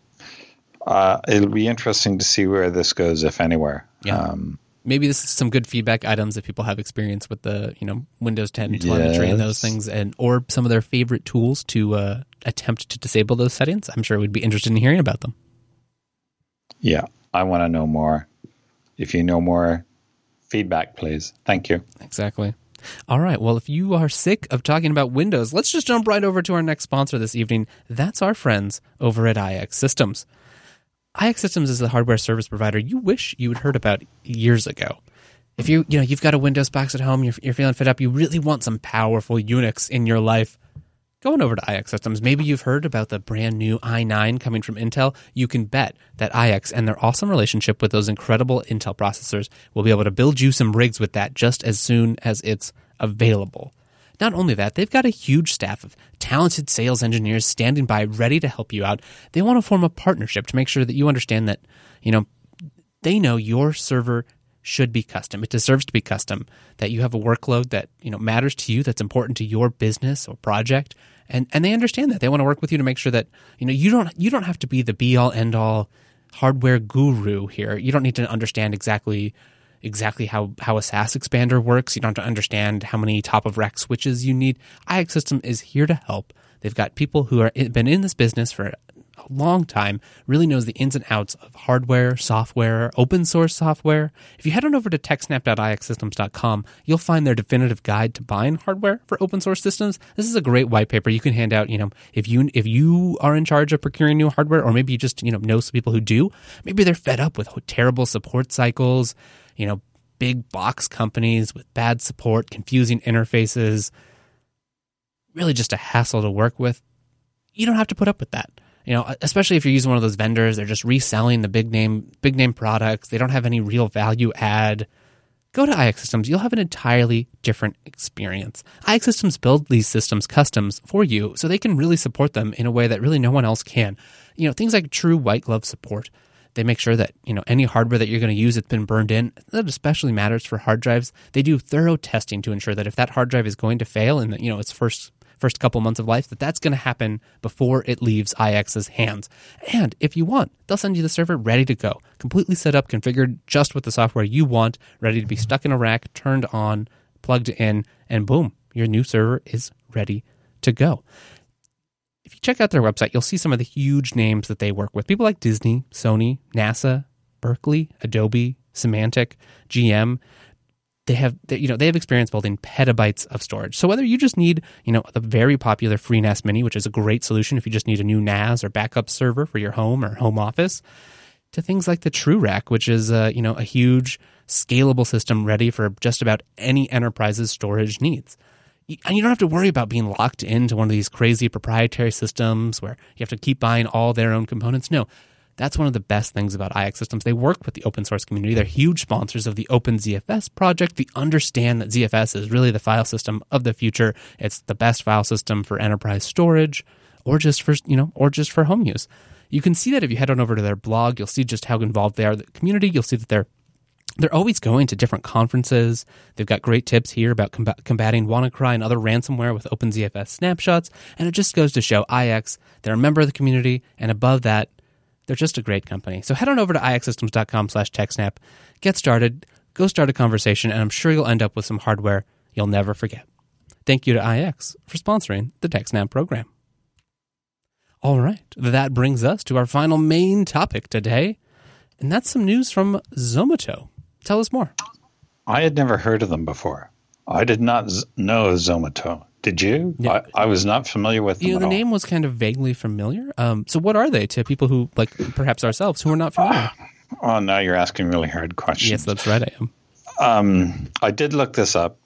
uh, it'll be interesting to see where this goes, if anywhere. Yeah. Um, Maybe this is some good feedback items if people have experience with the, you know, Windows ten telemetry yes. and those things, and or some of their favorite tools to uh, attempt to disable those settings. I'm sure we'd be interested in hearing about them. Yeah. I want to know more. If you know more, feedback, please. Thank you. Exactly. All right. Well, if you are sick of talking about Windows, let's just jump right over to our next sponsor this evening. That's our friends over at I X Systems. I X Systems is the hardware service provider you wish you had heard about years ago. If you, you know, you've got a Windows box at home, you're, you're feeling fed up, you really want some powerful Unix in your life, going over to I X Systems. Maybe you've heard about the brand new i nine coming from Intel. You can bet that I X and their awesome relationship with those incredible Intel processors will be able to build you some rigs with that just as soon as it's available. Not only that, they've got a huge staff of talented sales engineers standing by ready to help you out. They want to form a partnership to make sure that you understand that, you know, they know your server should be custom. It deserves to be custom, that you have a workload that, you know, matters to you, that's important to your business or project. And and they understand that. They want to work with you to make sure that, you know, you don't you don't have to be the be-all, end-all hardware guru here. You don't need to understand exactly exactly how, how a S A S expander works. You don't have to understand how many top-of-rack switches you need. I X System is here to help. They've got people who are been in this business for a long time, really knows the ins and outs of hardware, software, open source software. If you head on over to tech snap dot i x systems dot com, you'll find their definitive guide to buying hardware for open source systems. This is a great white paper you can hand out, you know, if you if you are in charge of procuring new hardware, or maybe you just, you know, know some people who do. Maybe they're fed up with terrible support cycles, you know, big box companies with bad support, confusing interfaces, really just a hassle to work with. You don't have to put up with that. You know, especially if you're using one of those vendors, they're just reselling the big name, big name products. They don't have any real value add. go to I X Systems, you'll have an entirely different experience. I X Systems build these systems customs for you so they can really support them in a way that really no one else can. You know, things like true white glove support. They make sure that, you know, any hardware that you're going to use, it's been burned in. That especially matters for hard drives. They do thorough testing to ensure that if that hard drive is going to fail in, you know, its first first couple months of life, that that's going to happen before it leaves I X's hands. And if you want, they'll send you the server ready to go, completely set up, configured just with the software you want, ready to be stuck in a rack, turned on, plugged in, and boom, your new server is ready to go. If you check out their website, you'll see some of the huge names that they work with. People like Disney, Sony, NASA, Berkeley, Adobe, Symantec, G M. They have, you know, they have experience building petabytes of storage. So whether you just need, you know, the very popular FreeNAS Mini, which is a great solution if you just need a new N A S or backup server for your home or home office, to things like the TrueRack, which is, uh, you know, a huge scalable system ready for just about any enterprise's storage needs. And you don't have to worry about being locked into one of these crazy proprietary systems where you have to keep buying all their own components. No, that's one of the best things about I X Systems. They work with the open source community. They're huge sponsors of the Open Z F S project. They understand that Z F S is really the file system of the future. It's the best file system for enterprise storage or just for, you know, or just for home use. You can see that if you head on over to their blog, you'll see just how involved they are in the community. You'll see that they're They're always going to different conferences. They've got great tips here about comb- combating WannaCry and other ransomware with OpenZFS snapshots. And it just goes to show I X, they're a member of the community. And above that, they're just a great company. So head on over to ixsystems.com slash TechSnap. Get started. Go start a conversation. And I'm sure you'll end up with some hardware you'll never forget. Thank you to I X for sponsoring the TechSnap program. All right. That brings us to our final main topic today. And that's some news from Zomato. Tell us more. I had never heard of them before. I did not z- know Zomato. Did you? No. I, I was not familiar with them you know, at all. The name was kind of vaguely familiar. Um, so what are they to people who, like perhaps ourselves, who are not familiar? Oh, now you're asking really hard questions. Yes, that's right, I am. Um, I did look this up,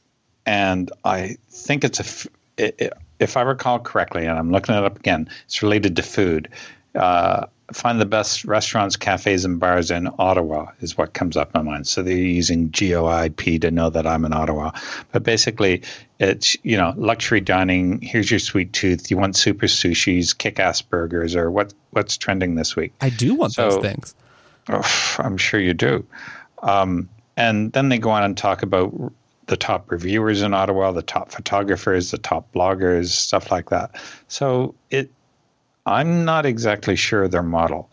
and I think it's a f- – it, it, if I recall correctly, and I'm looking it up again, it's related to food. Uh Find the best restaurants, cafes, and bars in Ottawa is what comes up in my mind. So they're using G O I P to know that I'm in Ottawa. But basically, it's, you know, luxury dining. Here's your sweet tooth. You want super sushis, kick-ass burgers, or what? What's trending this week? I do want so, those things. Oh, I'm sure you do. Um, and then they go on and talk about the top reviewers in Ottawa, the top photographers, the top bloggers, stuff like that. So it. I'm not exactly sure their model,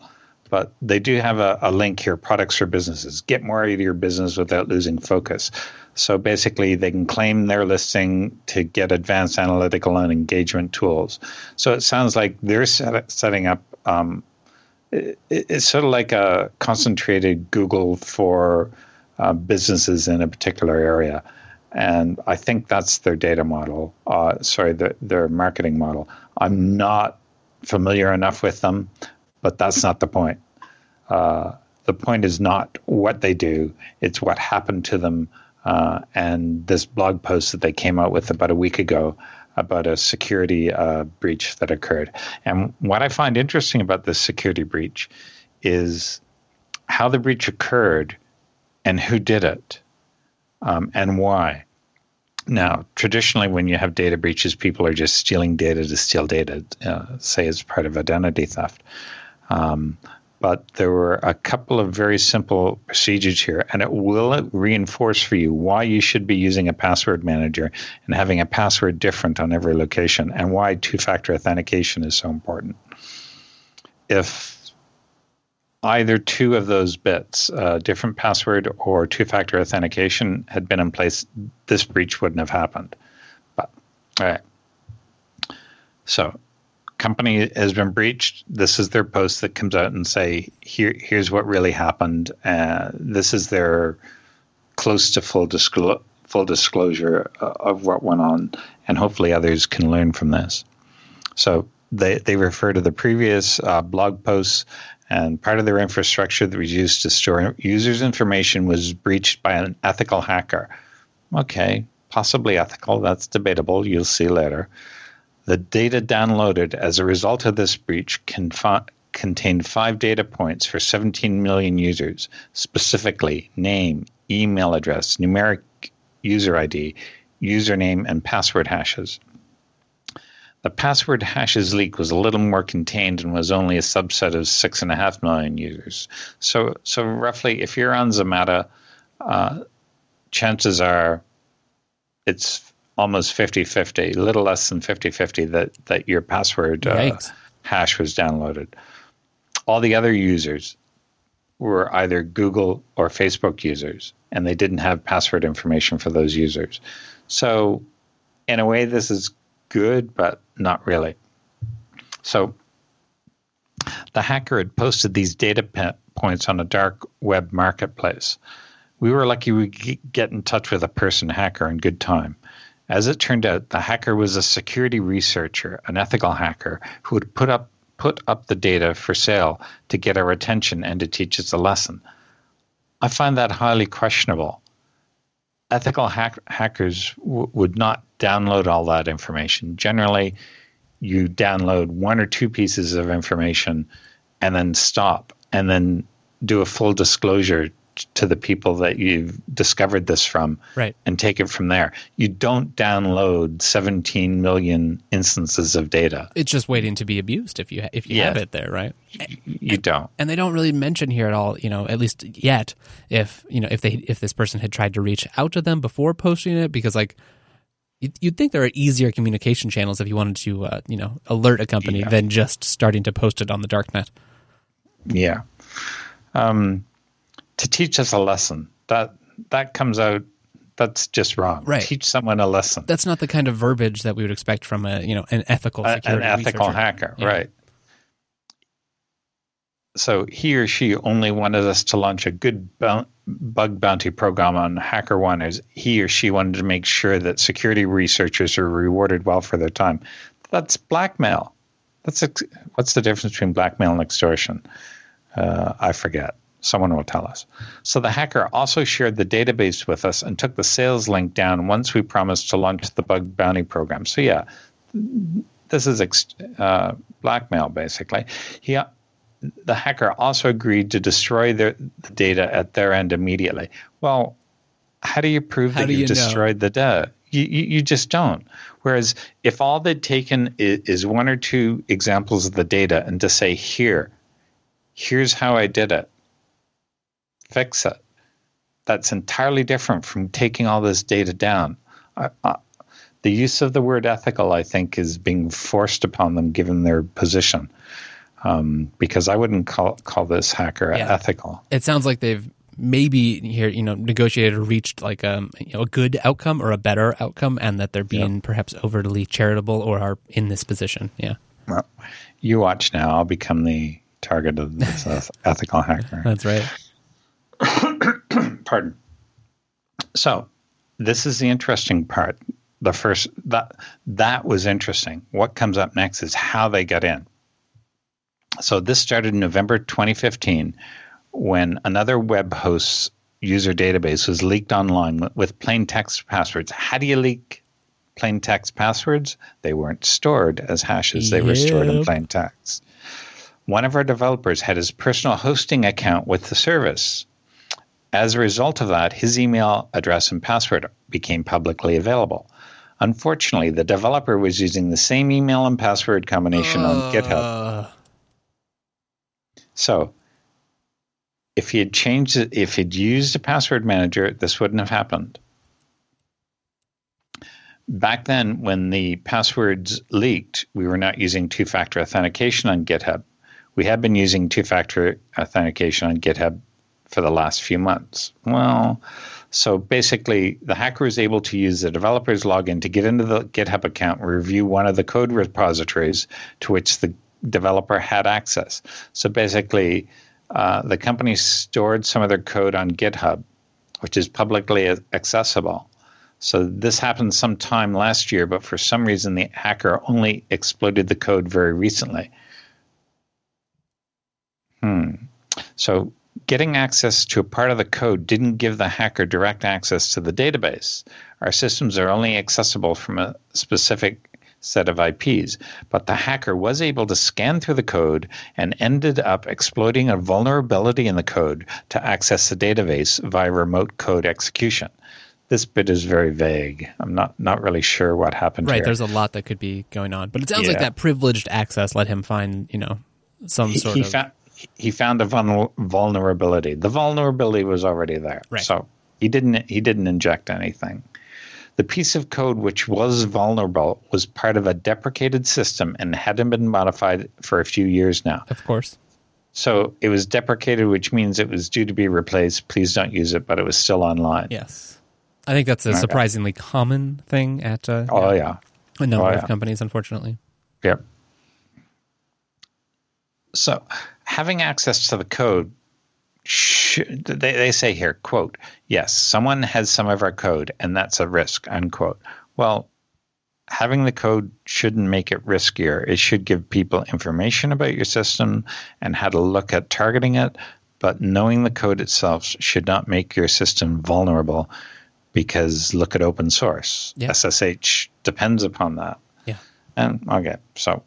but they do have a, a link here, products for businesses. Get more out of your business without losing focus. So basically, they can claim their listing to get advanced analytical and engagement tools. So it sounds like they're set, setting up um, – it, it's sort of like a concentrated Google for uh, businesses in a particular area. And I think that's their data model uh, – sorry, their, their marketing model. I'm not – familiar enough with them, but that's not the point. Uh, the point is not what they do, it's what happened to them. Uh, and this blog post that they came out with about a week ago about a security uh, breach that occurred. And what I find interesting about this security breach is how the breach occurred and who did it um, and why. Now, traditionally, when you have data breaches, people are just stealing data to steal data, uh, say as part of identity theft. Um, but there were a couple of very simple procedures here, and it will reinforce for you why you should be using a password manager and having a password different on every location and why two-factor authentication is so important. If either two of those bits, uh, different password or two-factor authentication, had been in place, this breach wouldn't have happened. But, all right. So, company has been breached. This is their post that comes out and say, here, here's what really happened. Uh, this is their close to full, disclo- full disclosure uh, of what went on, and hopefully others can learn from this. So, they, they refer to the previous uh, blog posts. And part of their infrastructure that was used to store users' information was breached by an ethical hacker. Okay, possibly ethical. That's debatable. You'll see later. The data downloaded as a result of this breach can, fa- contained five data points for seventeen million users, specifically name, email address, numeric user I D, username, and password hashes. The password hashes leak was a little more contained and was only a subset of six and a half million users. So, so roughly, if you're on Zomato, uh, chances are it's almost fifty-fifty, a little less than fifty-fifty that, that your password uh, hash was downloaded. All the other users were either Google or Facebook users, and they didn't have password information for those users. So in a way, this is good, but not really. So the hacker had posted these data p- points on a dark web marketplace. We were lucky we could get in touch with a person hacker in good time. As it turned out, the hacker was a security researcher, an ethical hacker, who would put up put up the data for sale to get our attention and to teach us a lesson. I find that highly questionable. Ethical hack- hackers w- would not download all that information. Generally, you download one or two pieces of information and then stop and then do a full disclosure t- to the people that you've discovered this from, right, and take it from there. You don't download seventeen million instances of data. It's just waiting to be abused if you ha- if you yeah. have it there, right? And, you don't. And they don't really mention here at all, you know, at least yet, if, you know, if they if this person had tried to reach out to them before posting it, because like you'd think there are easier communication channels if you wanted to, uh, you know, alert a company yeah. than just starting to post it on the darknet. Yeah. Um, to teach us a lesson, that that comes out, that's just wrong. Right. Teach someone a lesson. That's not the kind of verbiage that we would expect from a, you know, an ethical security researcher. An ethical hacker, yeah. right. So he or she only wanted us to launch a good bu- bug bounty program on HackerOne, as he or she wanted to make sure that security researchers are rewarded well for their time. That's blackmail. That's ex- what's the difference between blackmail and extortion? Uh, I forget. Someone will tell us. So the hacker also shared the database with us and took the sales link down once we promised to launch the bug bounty program. So yeah, this is ex- uh, blackmail basically. He The hacker also agreed to destroy their, the data at their end immediately. Well, how do you prove how that you, you destroyed know? the data? You, you you just don't. Whereas if all they'd taken is, is one or two examples of the data and to say, here, here's how I did it, fix it, that's entirely different from taking all this data down. I, I, the use of the word ethical, I think, is being forced upon them given their position. Um, because I wouldn't call call this hacker yeah. ethical. It sounds like they've maybe here, you know, negotiated or reached like a, you know, a good outcome or a better outcome, and that they're being yep. perhaps overly charitable or are in this position. Yeah. Well, you watch now. I'll become the target of this ethical hacker. That's right. Pardon. So, this is the interesting part. The first that that was interesting. What comes up next is how they got in. So this started in November twenty fifteen when another web host's user database was leaked online with plain text passwords. How do you leak plain text passwords? They weren't stored as hashes. They yep. were stored in plain text. One of our developers had his personal hosting account with the service. As a result of that, his email address and password became publicly available. Unfortunately, the developer was using the same email and password combination uh. on GitHub. So if he had changed it, if he'd used a password manager, this wouldn't have happened. Back then, when the passwords leaked, we were not using two-factor authentication on GitHub. We had been using two-factor authentication on GitHub for the last few months. Well, so basically, the hacker was able to use the developer's login to get into the GitHub account and review one of the code repositories to which the developer had access. So basically, uh, the company stored some of their code on GitHub, which is publicly accessible. So this happened sometime last year, but for some reason, the hacker only exploited the code very recently. Hmm. So getting access to a part of the code didn't give the hacker direct access to the database. Our systems are only accessible from a specific set of I Ps, but the hacker was able to scan through the code and ended up exploiting a vulnerability in the code to access the database via remote code execution. This bit is very vague. I'm not, not really sure what happened right, here. Right, there's a lot that could be going on. But it sounds yeah. like that privileged access let him find, you know, some he, sort he of... Found, he found a vulner- vulnerability. The vulnerability was already there. Right. So he didn't he didn't inject anything. The piece of code which was vulnerable was part of a deprecated system and hadn't been modified for a few years now. Of course. So it was deprecated, which means it was due to be replaced. Please don't use it, but it was still online. Yes. I think that's a surprisingly okay. common thing at uh, oh, yeah, yeah. a number oh, of yeah. companies, unfortunately. Yep. So having access to the code, Should, they, they say here, quote, yes, someone has some of our code and that's a risk, unquote. Well, having the code shouldn't make it riskier. It should give people information about your system and how to look at targeting it. But knowing the code itself should not make your system vulnerable because look at open source. Yeah. S S H depends upon that. Yeah. And okay, so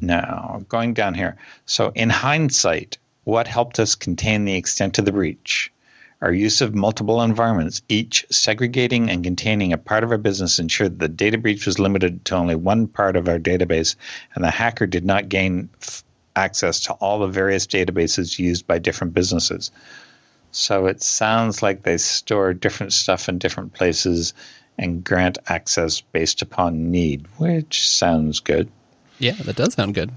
now going down here. So in hindsight, what helped us contain the extent of the breach? Our use of multiple environments, each segregating and containing a part of our business, ensured the data breach was limited to only one part of our database, and the hacker did not gain f- access to all the various databases used by different businesses. So it sounds like they store different stuff in different places and grant access based upon need, which sounds good. Yeah, that does sound good.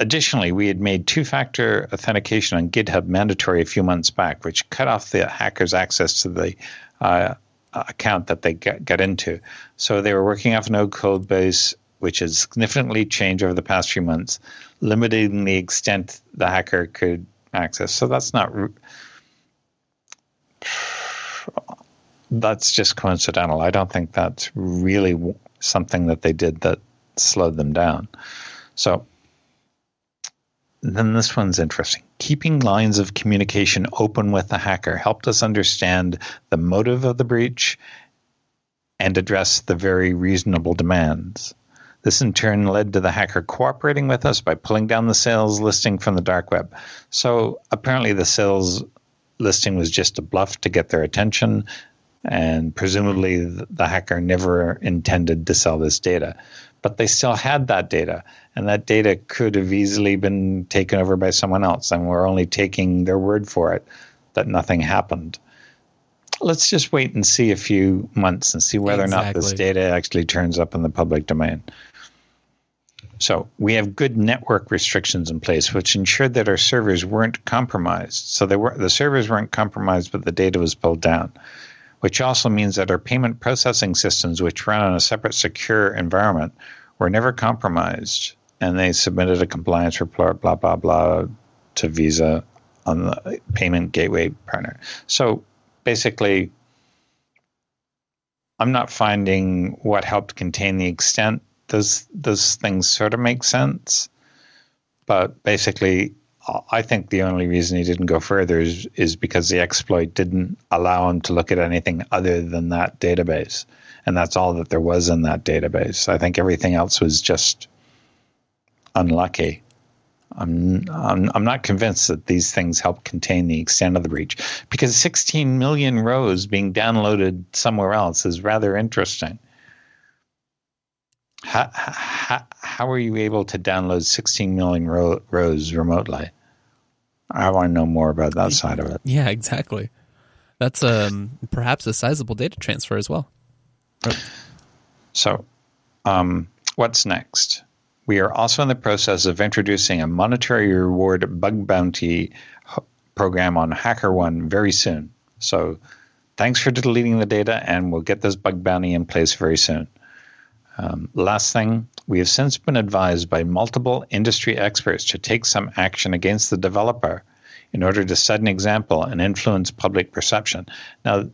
Additionally, we had made two-factor authentication on GitHub mandatory a few months back, which cut off the hackers' access to the uh, account that they got, got into. So they were working off an old code base, which has significantly changed over the past few months, limiting the extent the hacker could access. So that's not re- – that's just coincidental. I don't think that's really something that they did that slowed them down. So – then this one's interesting. Keeping lines of communication open with the hacker helped us understand the motive of the breach and address the very reasonable demands. This in turn led to the hacker cooperating with us by pulling down the sales listing from the dark web. So apparently the sales listing was just a bluff to get their attention, and presumably the hacker never intended to sell this data. But they still had that data, and that data could have easily been taken over by someone else, and we're only taking their word for it that nothing happened. Let's just wait and see a few months and see whether exactly. or not this data actually turns up in the public domain. So we have good network restrictions in place, which ensured that our servers weren't compromised. So they were, the servers weren't compromised, but the data was pulled down, which also means that our payment processing systems, which run on a separate secure environment, were never compromised, and they submitted a compliance report, blah, blah, blah, to Visa on the payment gateway partner. So basically, I'm not finding what helped contain the extent. Those, those things sort of make sense, but basically, I think the only reason he didn't go further is, is because the exploit didn't allow him to look at anything other than that database. And that's all that there was in that database. I think everything else was just unlucky. I'm I'm, I'm not convinced that these things help contain the extent of the breach, because sixteen million rows being downloaded somewhere else is rather interesting. How, how, how are you able to download sixteen million row, rows remotely? I want to know more about that side of it. Yeah, exactly. That's um, perhaps a sizable data transfer as well. So um, what's next? We are also in the process of introducing a monetary reward bug bounty program on HackerOne very soon. So thanks for deleting the data, and we'll get this bug bounty in place very soon. Um, last thing, we have since been advised by multiple industry experts to take some action against the developer in order to set an example and influence public perception. Now,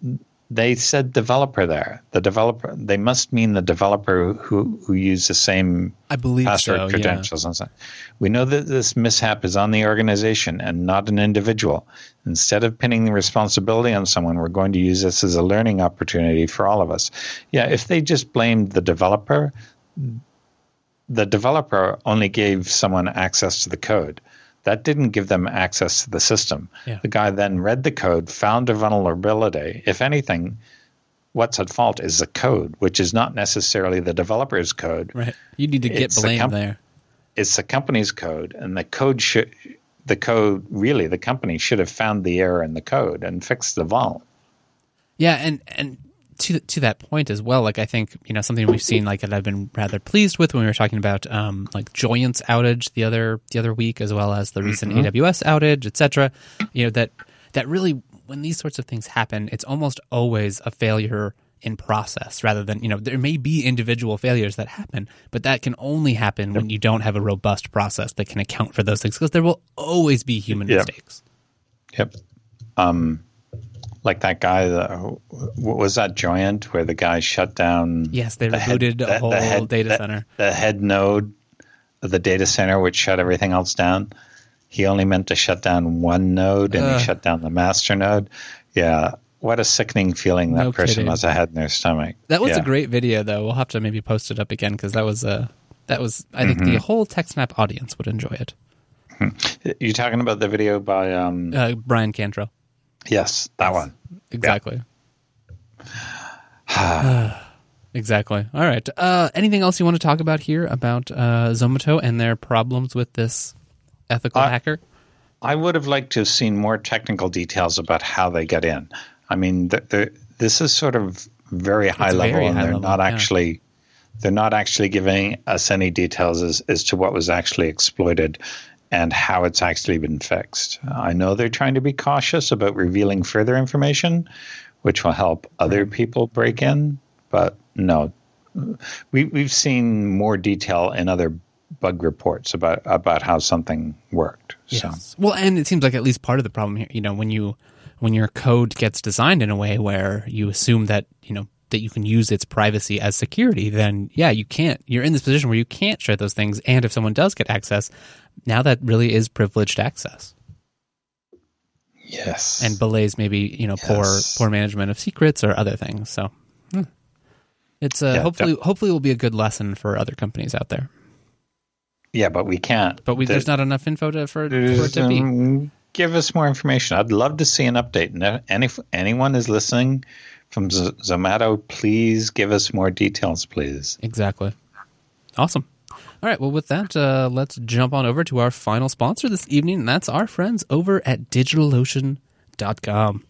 They said developer there. The developer. They must mean the developer who, who used the same I believe password so, credentials. Yeah. And we know that this mishap is on the organization and not an individual. Instead of pinning the responsibility on someone, we're going to use this as a learning opportunity for all of us. Yeah, if they just blamed the developer, the developer only gave someone access to the code. That didn't give them access to the system. Yeah. The guy then read the code, found a vulnerability. If anything, what's at fault is the code, which is not necessarily the developer's code. Right. You need to get it's blamed the com- there. It's the company's code, and the code should, the code really, the company should have found the error in the code and fixed the vuln. Yeah, and and to to that point as well, like I think you know something we've seen like that I've been rather pleased with when we were talking about um, like Joyant's outage the other the other week, as well as the recent mm-hmm. A W S outage, et cetera. You know that that really when these sorts of things happen, it's almost always a failure in process rather than you know there may be individual failures that happen, but that can only happen yep. when you don't have a robust process that can account for those things because there will always be human yep. mistakes. Yep. Um, Like that guy, the, what was that Joyant where the guy shut down? Yes, they rebooted the head, a whole the head, data the, center. The head node of the data center, which shut everything else down. He only meant to shut down one node, and uh, he shut down the master node. Yeah, what a sickening feeling that no person kidding. must have had in their stomach. That was yeah. a great video, though. We'll have to maybe post it up again because that was a that was. I think mm-hmm. the whole TechSnap audience would enjoy it. You're talking about the video by um, uh, Brian Cantrell. Yes, that one. Exactly. Yeah. Exactly. All right. Uh, anything else you want to talk about here about uh, Zomato and their problems with this ethical I, hacker? I would have liked to have seen more technical details about how they get in. I mean, the, the, this is sort of very high it's level, very and high they're level, not yeah. actually they're not actually giving us any details as, as to what was actually exploited and how it's actually been fixed. I know they're trying to be cautious about revealing further information, which will help other people break in. But no, we, we've seen more detail in other bug reports about, about how something worked. Yes. So. Well, and it seems like at least part of the problem here, you know, when you when your code gets designed in a way where you assume that, you know, that you can use its privacy as security, then yeah, you can't. You're in this position where you can't share those things. And if someone does get access, now that really is privileged access. Yes. And belays maybe, you know, yes. poor poor management of secrets or other things. So hmm. it's uh, yeah, hopefully yeah. hopefully will be a good lesson for other companies out there. Yeah, but we can't. But we, the, there's not enough info to, for, for it to be. Um, give us more information. I'd love to see an update. And if anyone is listening from Z- Zomato, please give us more details, please. Exactly. Awesome. All right. Well, with that, uh, let's jump on over to our final sponsor this evening, and that's our friends over at digital ocean dot com.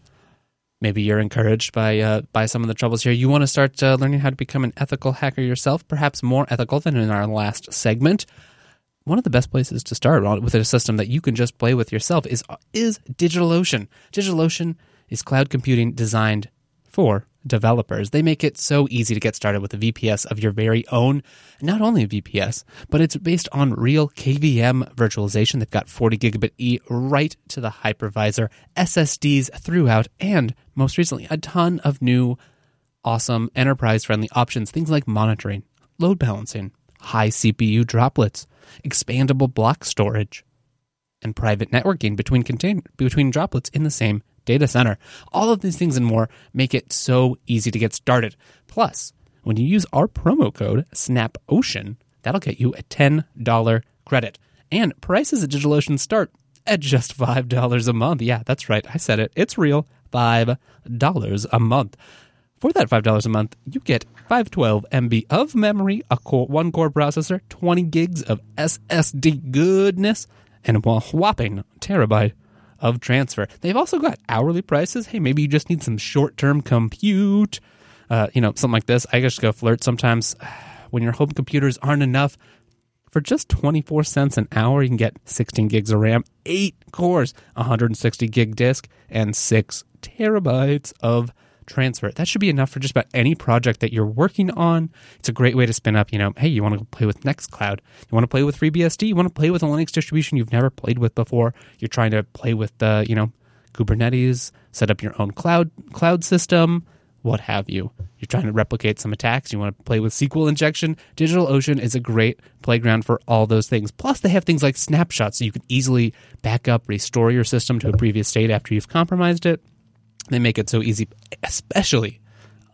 Maybe you're encouraged by uh, by some of the troubles here. You want to start uh, learning how to become an ethical hacker yourself, perhaps more ethical than in our last segment. One of the best places to start with a system that you can just play with yourself is is DigitalOcean. DigitalOcean is cloud computing designed for developers. They make it so easy to get started with a V P S of your very own. Not only a V P S, but it's based on real K V M virtualization. They've got forty gigabit E right to the hypervisor, S S Ds throughout, and most recently, a ton of new, awesome, enterprise-friendly options. Things like monitoring, load balancing, high C P U droplets, expandable block storage, and private networking between contain- between droplets in the same data center. All of these things and more make it so easy to get started. Plus, when you use our promo code SNAPOcean, that'll get you a ten dollars credit. And prices at DigitalOcean start at just five dollars a month. Yeah, that's right. I said it. It's real. five dollars a month. For that five dollars a month, you get five twelve M B of memory, a core, one core processor, twenty gigs of S S D goodness, and a whopping terabyte of transfer. They've also got hourly prices. Hey, maybe you just need some short-term compute, uh, you know, something like this. I just go flirt sometimes when your home computers aren't enough. For just twenty-four cents an hour, you can get sixteen gigs of RAM, eight cores, one hundred sixty gig disk, and six terabytes of transfer. That should be enough for just about any project that you're working on. It's a great way to spin up, you know, hey, you want to play with Nextcloud, you want to play with FreeBSD, you want to play with a Linux distribution you've never played with before, you're trying to play with, uh, you know, Kubernetes, set up your own cloud cloud system, what have you. You're trying to replicate some attacks. You want to play with S Q L injection. DigitalOcean is a great playground for all those things. Plus, they have things like snapshots, so you can easily back up, restore your system to a previous state after you've compromised it. They make it so easy, especially,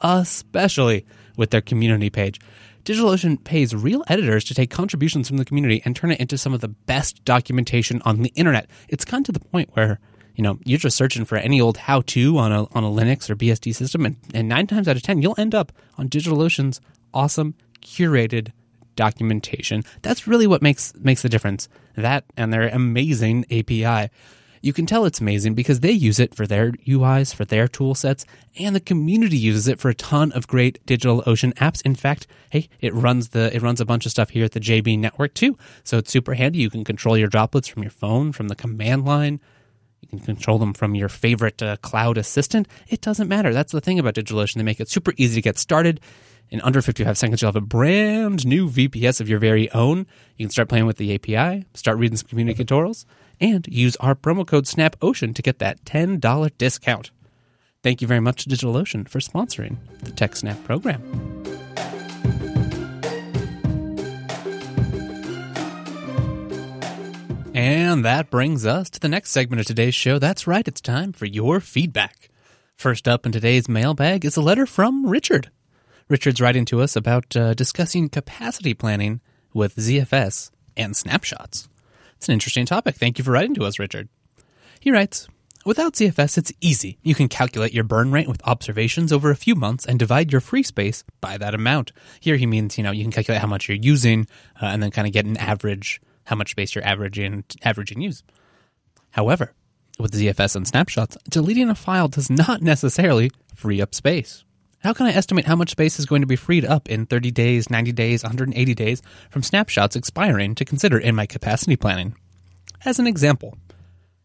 especially with their community page. DigitalOcean pays real editors to take contributions from the community and turn it into some of the best documentation on the internet. It's come to the point where, you know, you're just searching for any old how-to on a on a Linux or B S D system, and, and nine times out of ten, you'll end up on DigitalOcean's awesome, curated documentation. That's really what makes makes the difference. That and their amazing A P I. You can tell it's amazing because they use it for their U Is, for their tool sets, and the community uses it for a ton of great DigitalOcean apps. In fact, hey, it runs the it runs a bunch of stuff here at the J B network too, so it's super handy. You can control your droplets from your phone, from the command line. You can control them from your favorite uh, cloud assistant. It doesn't matter. That's the thing about DigitalOcean. They make it super easy to get started. In under fifty-five seconds, you'll have a brand new V P S of your very own. You can start playing with the A P I, start reading some community tutorials, and use our promo code SNAPOcean to get that ten dollars discount. Thank you very much to DigitalOcean for sponsoring the TechSnap program. And that brings us to the next segment of today's show. That's right, it's time for your feedback. First up in today's mailbag is a letter from Richard. Richard's writing to us about uh, discussing capacity planning with Z F S and snapshots. It's an interesting topic. Thank you for writing to us, Richard. He writes, without Z F S, it's easy. You can calculate your burn rate with observations over a few months and divide your free space by that amount. Here he means, you know, you can calculate how much you're using uh, and then kind of get an average, how much space you're averaging, averaging use. However, with Z F S and snapshots, deleting a file does not necessarily free up space. How can I estimate how much space is going to be freed up in thirty days, ninety days, one hundred eighty days from snapshots expiring to consider in my capacity planning? As an example,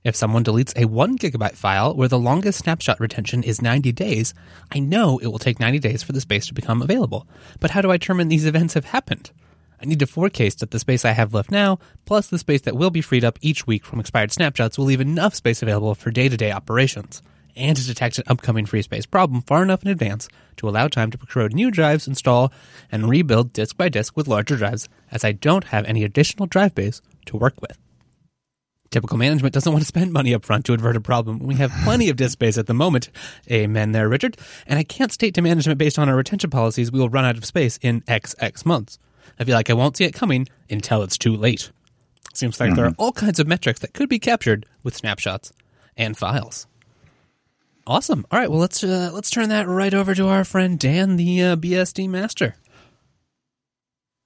if someone deletes a one gigabyte file where the longest snapshot retention is ninety days, I know it will take ninety days for the space to become available. But how do I determine these events have happened? I need to forecast that the space I have left now, plus the space that will be freed up each week from expired snapshots, will leave enough space available for day-to-day operations, and to detect an upcoming free space problem far enough in advance to allow time to procure new drives, install, and rebuild disk by disk with larger drives, as I don't have any additional drive base to work with. Typical management doesn't want to spend money up front to avert a problem. We have plenty of disk space at the moment. Amen there, Richard. And I can't state to management based on our retention policies we will run out of space in X X months. I feel like I won't see it coming until it's too late. Seems like mm-hmm. there are all kinds of metrics that could be captured with snapshots and files. Awesome. All right. Well, let's uh, let's turn that right over to our friend Dan, the uh, B S D master.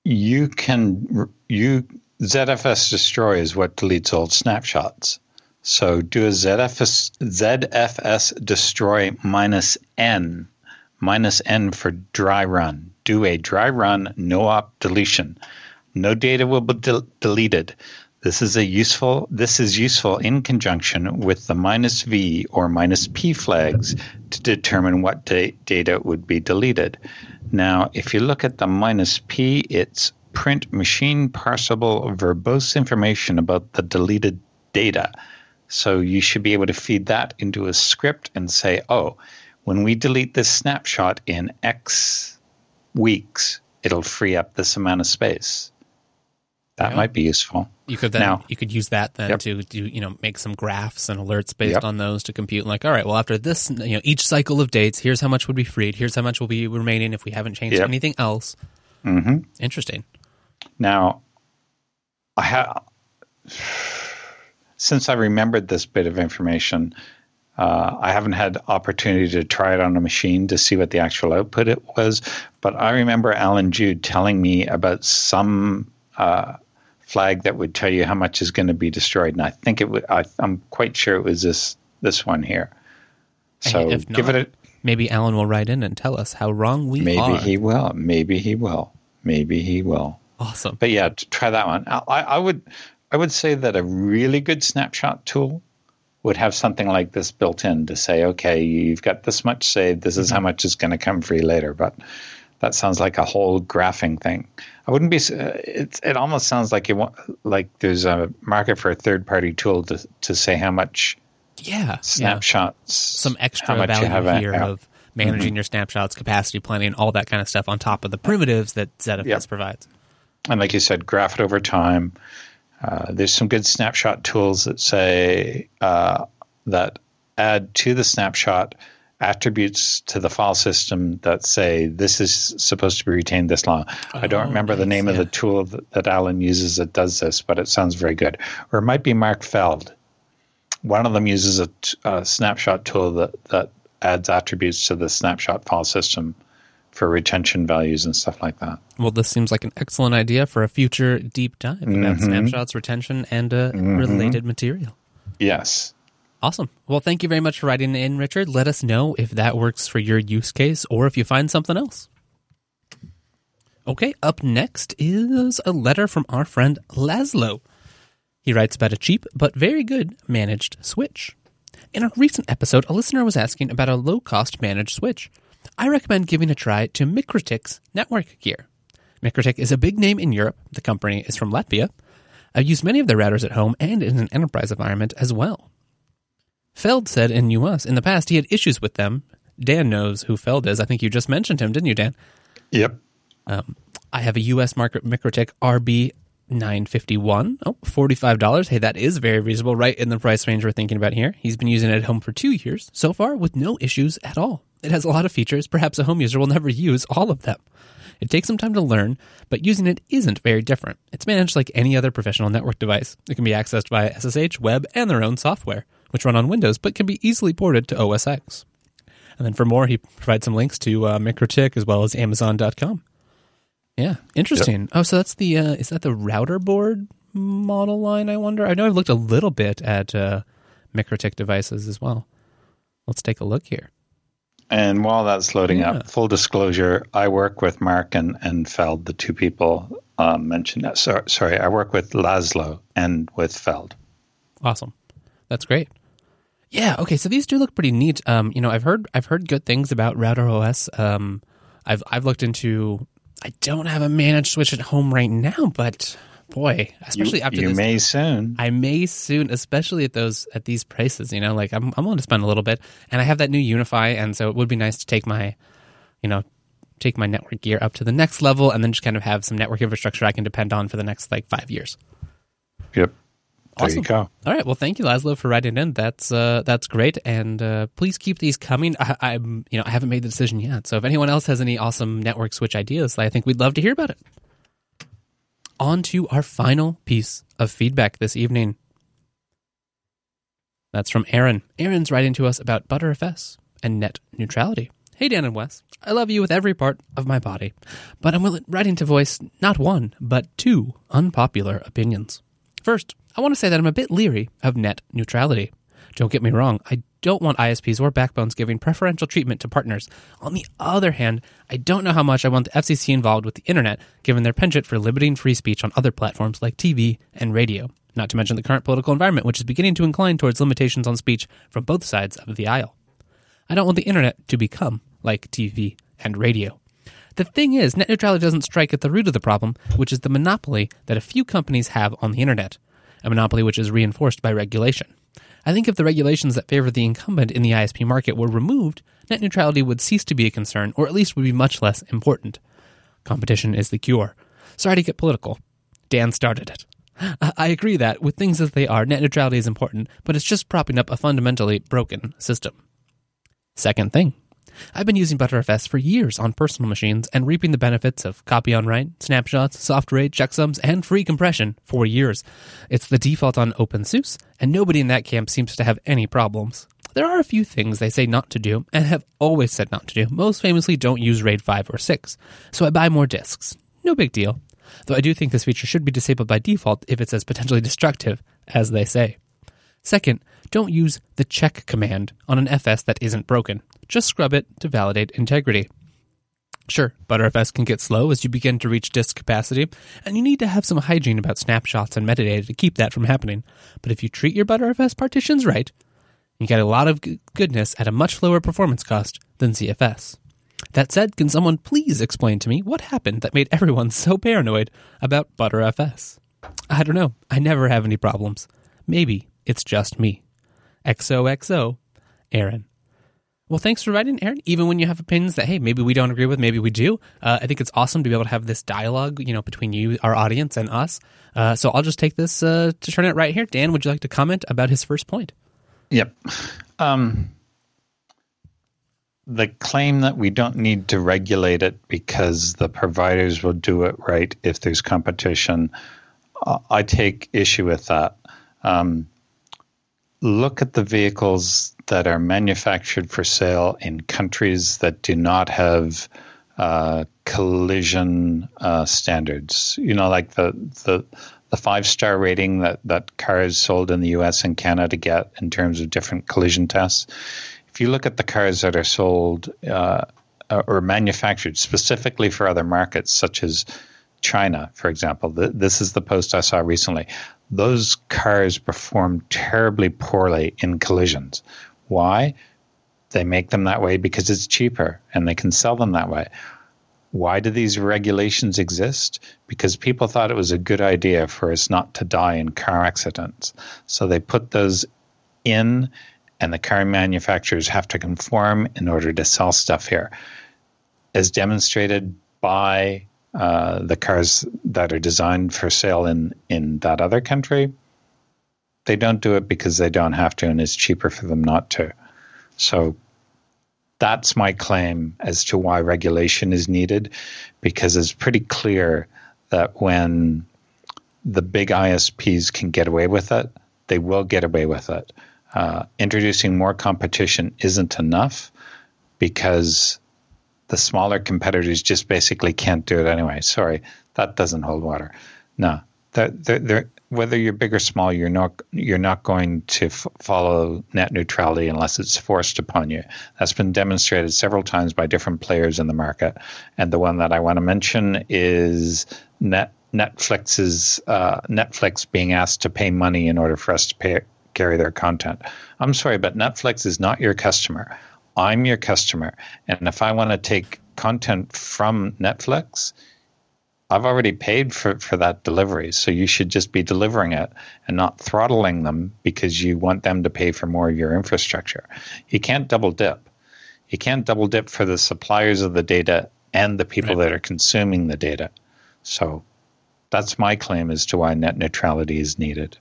You can you Z F S destroy is what deletes old snapshots. So do a Z F S Z F S destroy minus N minus N for dry run. Do a dry run no op deletion. No data will be de- deleted. This is a useful. This is useful in conjunction with the minus V or minus P flags to determine what da- data would be deleted. Now, if you look at the minus P, it's print machine parsable verbose information about the deleted data. So you should be able to feed that into a script and say, oh, when we delete this snapshot in X weeks, it'll free up this amount of space. That yeah. might be useful. You could then now, you could use that then yep. to do you know make some graphs and alerts based yep. on those to compute like, all right, well, after this, you know, each cycle of dates, here's how much would be freed, here's how much will be remaining if we haven't changed yep. anything else. Mm-hmm. Interesting. Now, I ha- since I remembered this bit of information, uh, I haven't had opportunity to try it on a machine to see what the actual output it was. But I remember Alan Jude telling me about some. Uh, flag that would tell you how much is going to be destroyed, and I think it would. I, I'm quite sure it was this this one here. So and if not, give it a. Maybe Alan will write in and tell us how wrong we maybe are. Maybe he will. Maybe he will. Maybe he will. Awesome. But yeah, try that one. I, I would. I would say that a really good snapshot tool would have something like this built in to say, okay, you've got this much saved. This is how much is going to come free later, but. That sounds like a whole graphing thing. I wouldn't be. It it almost sounds like you want, like there's a market for a third party tool to to say how much. Yeah, snapshots. Yeah. Some extra value here out. Of managing mm-hmm. your snapshots, capacity planning, all that kind of stuff on top of the primitives that Z F S yep. provides. And like you said, graph it over time. Uh, there's some good snapshot tools that say uh, that add to the snapshot attributes to the file system that say this is supposed to be retained this long. Oh, I don't remember nice. the name yeah. of the tool that, that Alan uses that does this, but it sounds very good. Or it might be Mark Feld. One of them uses a, t- a snapshot tool that, that adds attributes to the snapshot file system for retention values and stuff like that. Well, this seems like an excellent idea for a future deep dive about mm-hmm. snapshots, retention, and uh, mm-hmm. related material. Yes. Awesome. Well, thank you very much for writing in, Richard. Let us know if that works for your use case or if you find something else. Okay, up next is a letter from our friend Laszlo. He writes about a cheap but very good managed switch. In a recent episode, a listener was asking about a low-cost managed switch. I recommend giving a try to MikroTik's network gear. MikroTik is a big name in Europe. The company is from Latvia. I've used many of their routers at home and in an enterprise environment as well. Feld said and knew us in the past he had issues with them. Dan knows who Feld is. I think you just mentioned him, didn't you, Dan? Yep. Um, I have a U S market MikroTik R B nine fifty-one. Oh, forty-five dollars. Hey, that is very reasonable, right in the price range we're thinking about here. He's been using it at home for two years so far with no issues at all. It has a lot of features. Perhaps a home user will never use all of them. It takes some time to learn, but using it isn't very different. It's managed like any other professional network device. It can be accessed via S S H, web, and their own software, which run on Windows, but can be easily ported to O S X. And then for more, he provides some links to uh, MikroTik as well as Amazon dot com. Yeah, interesting. Yep. Oh, so that's the, uh, is that the router board model line, I wonder? I know I've looked a little bit at uh, MikroTik devices as well. Let's take a look here. And while that's loading yeah. up, full disclosure, I work with Mark and, and Feld, the two people um, mentioned. That. So, sorry, I work with Laszlo and with Feld. Awesome. That's great. Yeah, okay, so these do look pretty neat. Um, you know, I've heard I've heard good things about Router O S. Um, I've I've looked into I don't have a managed switch at home right now, but boy, especially you, after you this, may soon. I may soon, especially at those at these prices, you know, like I'm I'm willing to spend a little bit. And I have that new Unify, and so it would be nice to take my, you know, take my network gear up to the next level and then just kind of have some network infrastructure I can depend on for the next like five years. Yep. Awesome. There you go. All right. Well, thank you, Laszlo, for writing in. That's uh, that's great, and uh, please keep these coming. I, I'm, you know, I haven't made the decision yet. So if anyone else has any awesome network switch ideas, I think we'd love to hear about it. On to our final piece of feedback this evening. That's from Aaron. Aaron's writing to us about ButterFS and net neutrality. Hey, Dan and Wes. I love you with every part of my body, but I'm willing writing to voice not one but two unpopular opinions. First, I want to say that I'm a bit leery of net neutrality. Don't get me wrong, I don't want I S Ps or backbones giving preferential treatment to partners. On the other hand, I don't know how much I want the F C C involved with the internet, given their penchant for limiting free speech on other platforms like T V and radio, not to mention the current political environment, which is beginning to incline towards limitations on speech from both sides of the aisle. I don't want the internet to become like T V and radio. The thing is, net neutrality doesn't strike at the root of the problem, which is the monopoly that a few companies have on the internet. A monopoly which is reinforced by regulation. I think if the regulations that favor the incumbent in the I S P market were removed, net neutrality would cease to be a concern, or at least would be much less important. Competition is the cure. Sorry to get political. Dan started it. I agree that, with things as they are, net neutrality is important, but it's just propping up a fundamentally broken system. Second thing. I've been using ButterFS for years on personal machines and reaping the benefits of copy-on-write, snapshots, soft RAID, checksums, and free compression for years. It's the default on OpenSUSE, and nobody in that camp seems to have any problems. There are a few things they say not to do, and have always said not to do. Most famously don't use RAID five or six, so I buy more disks. No big deal. Though I do think this feature should be disabled by default if it's as potentially destructive as they say. Second, don't use the check command on an F S that isn't broken. Just scrub it to validate integrity. Sure, ButterFS can get slow as you begin to reach disk capacity, and you need to have some hygiene about snapshots and metadata to keep that from happening. But if you treat your ButterFS partitions right, you get a lot of goodness at a much lower performance cost than Z F S. That said, can someone please explain to me what happened that made everyone so paranoid about ButterFS? I don't know. I never have any problems. Maybe it's just me. X O X O, Aaron. Well, thanks for writing, Aaron. Even when you have opinions that, hey, maybe we don't agree with, maybe we do, uh, I think it's awesome to be able to have this dialogue, you know, between you, our audience, and us. Uh, so I'll just take this uh, to turn it right here. Dan, would you like to comment about his first point? Yep. Um, the claim that we don't need to regulate it because the providers will do it right if there's competition, I take issue with that. Um, look at the vehicles that are manufactured for sale in countries that do not have uh, collision uh, standards. You know, like the the, the five-star rating that, that cars sold in the U S and Canada get in terms of different collision tests. If you look at the cars that are sold uh, or manufactured specifically for other markets, such as China, for example, th- this is the post I saw recently. Those cars perform terribly poorly in collisions. Why? They make them that way because it's cheaper and they can sell them that way. Why do these regulations exist? Because people thought it was a good idea for us not to die in car accidents. So they put those in, and the car manufacturers have to conform in order to sell stuff here, as demonstrated by Uh, the cars that are designed for sale in, in that other country. They don't do it because they don't have to, and it's cheaper for them not to. So that's my claim as to why regulation is needed, because it's pretty clear that when the big I S Ps can get away with it, they will get away with it. Uh, introducing more competition isn't enough, because the smaller competitors just basically can't do it anyway. Sorry, that doesn't hold water. No, they're, they're, they're, whether you're big or small, you're not you're not going to f- follow net neutrality unless it's forced upon you. That's been demonstrated several times by different players in the market. And the one that I want to mention is net, Netflix's uh, Netflix being asked to pay money in order for us to pay, carry their content. I'm sorry, but Netflix is not your customer. I'm your customer, and if I want to take content from Netflix, I've already paid for, for that delivery, so you should just be delivering it and not throttling them because you want them to pay for more of your infrastructure. You can't double dip. You can't double dip for the suppliers of the data and the people right. that are consuming the data. So that's my claim as to why net neutrality is needed.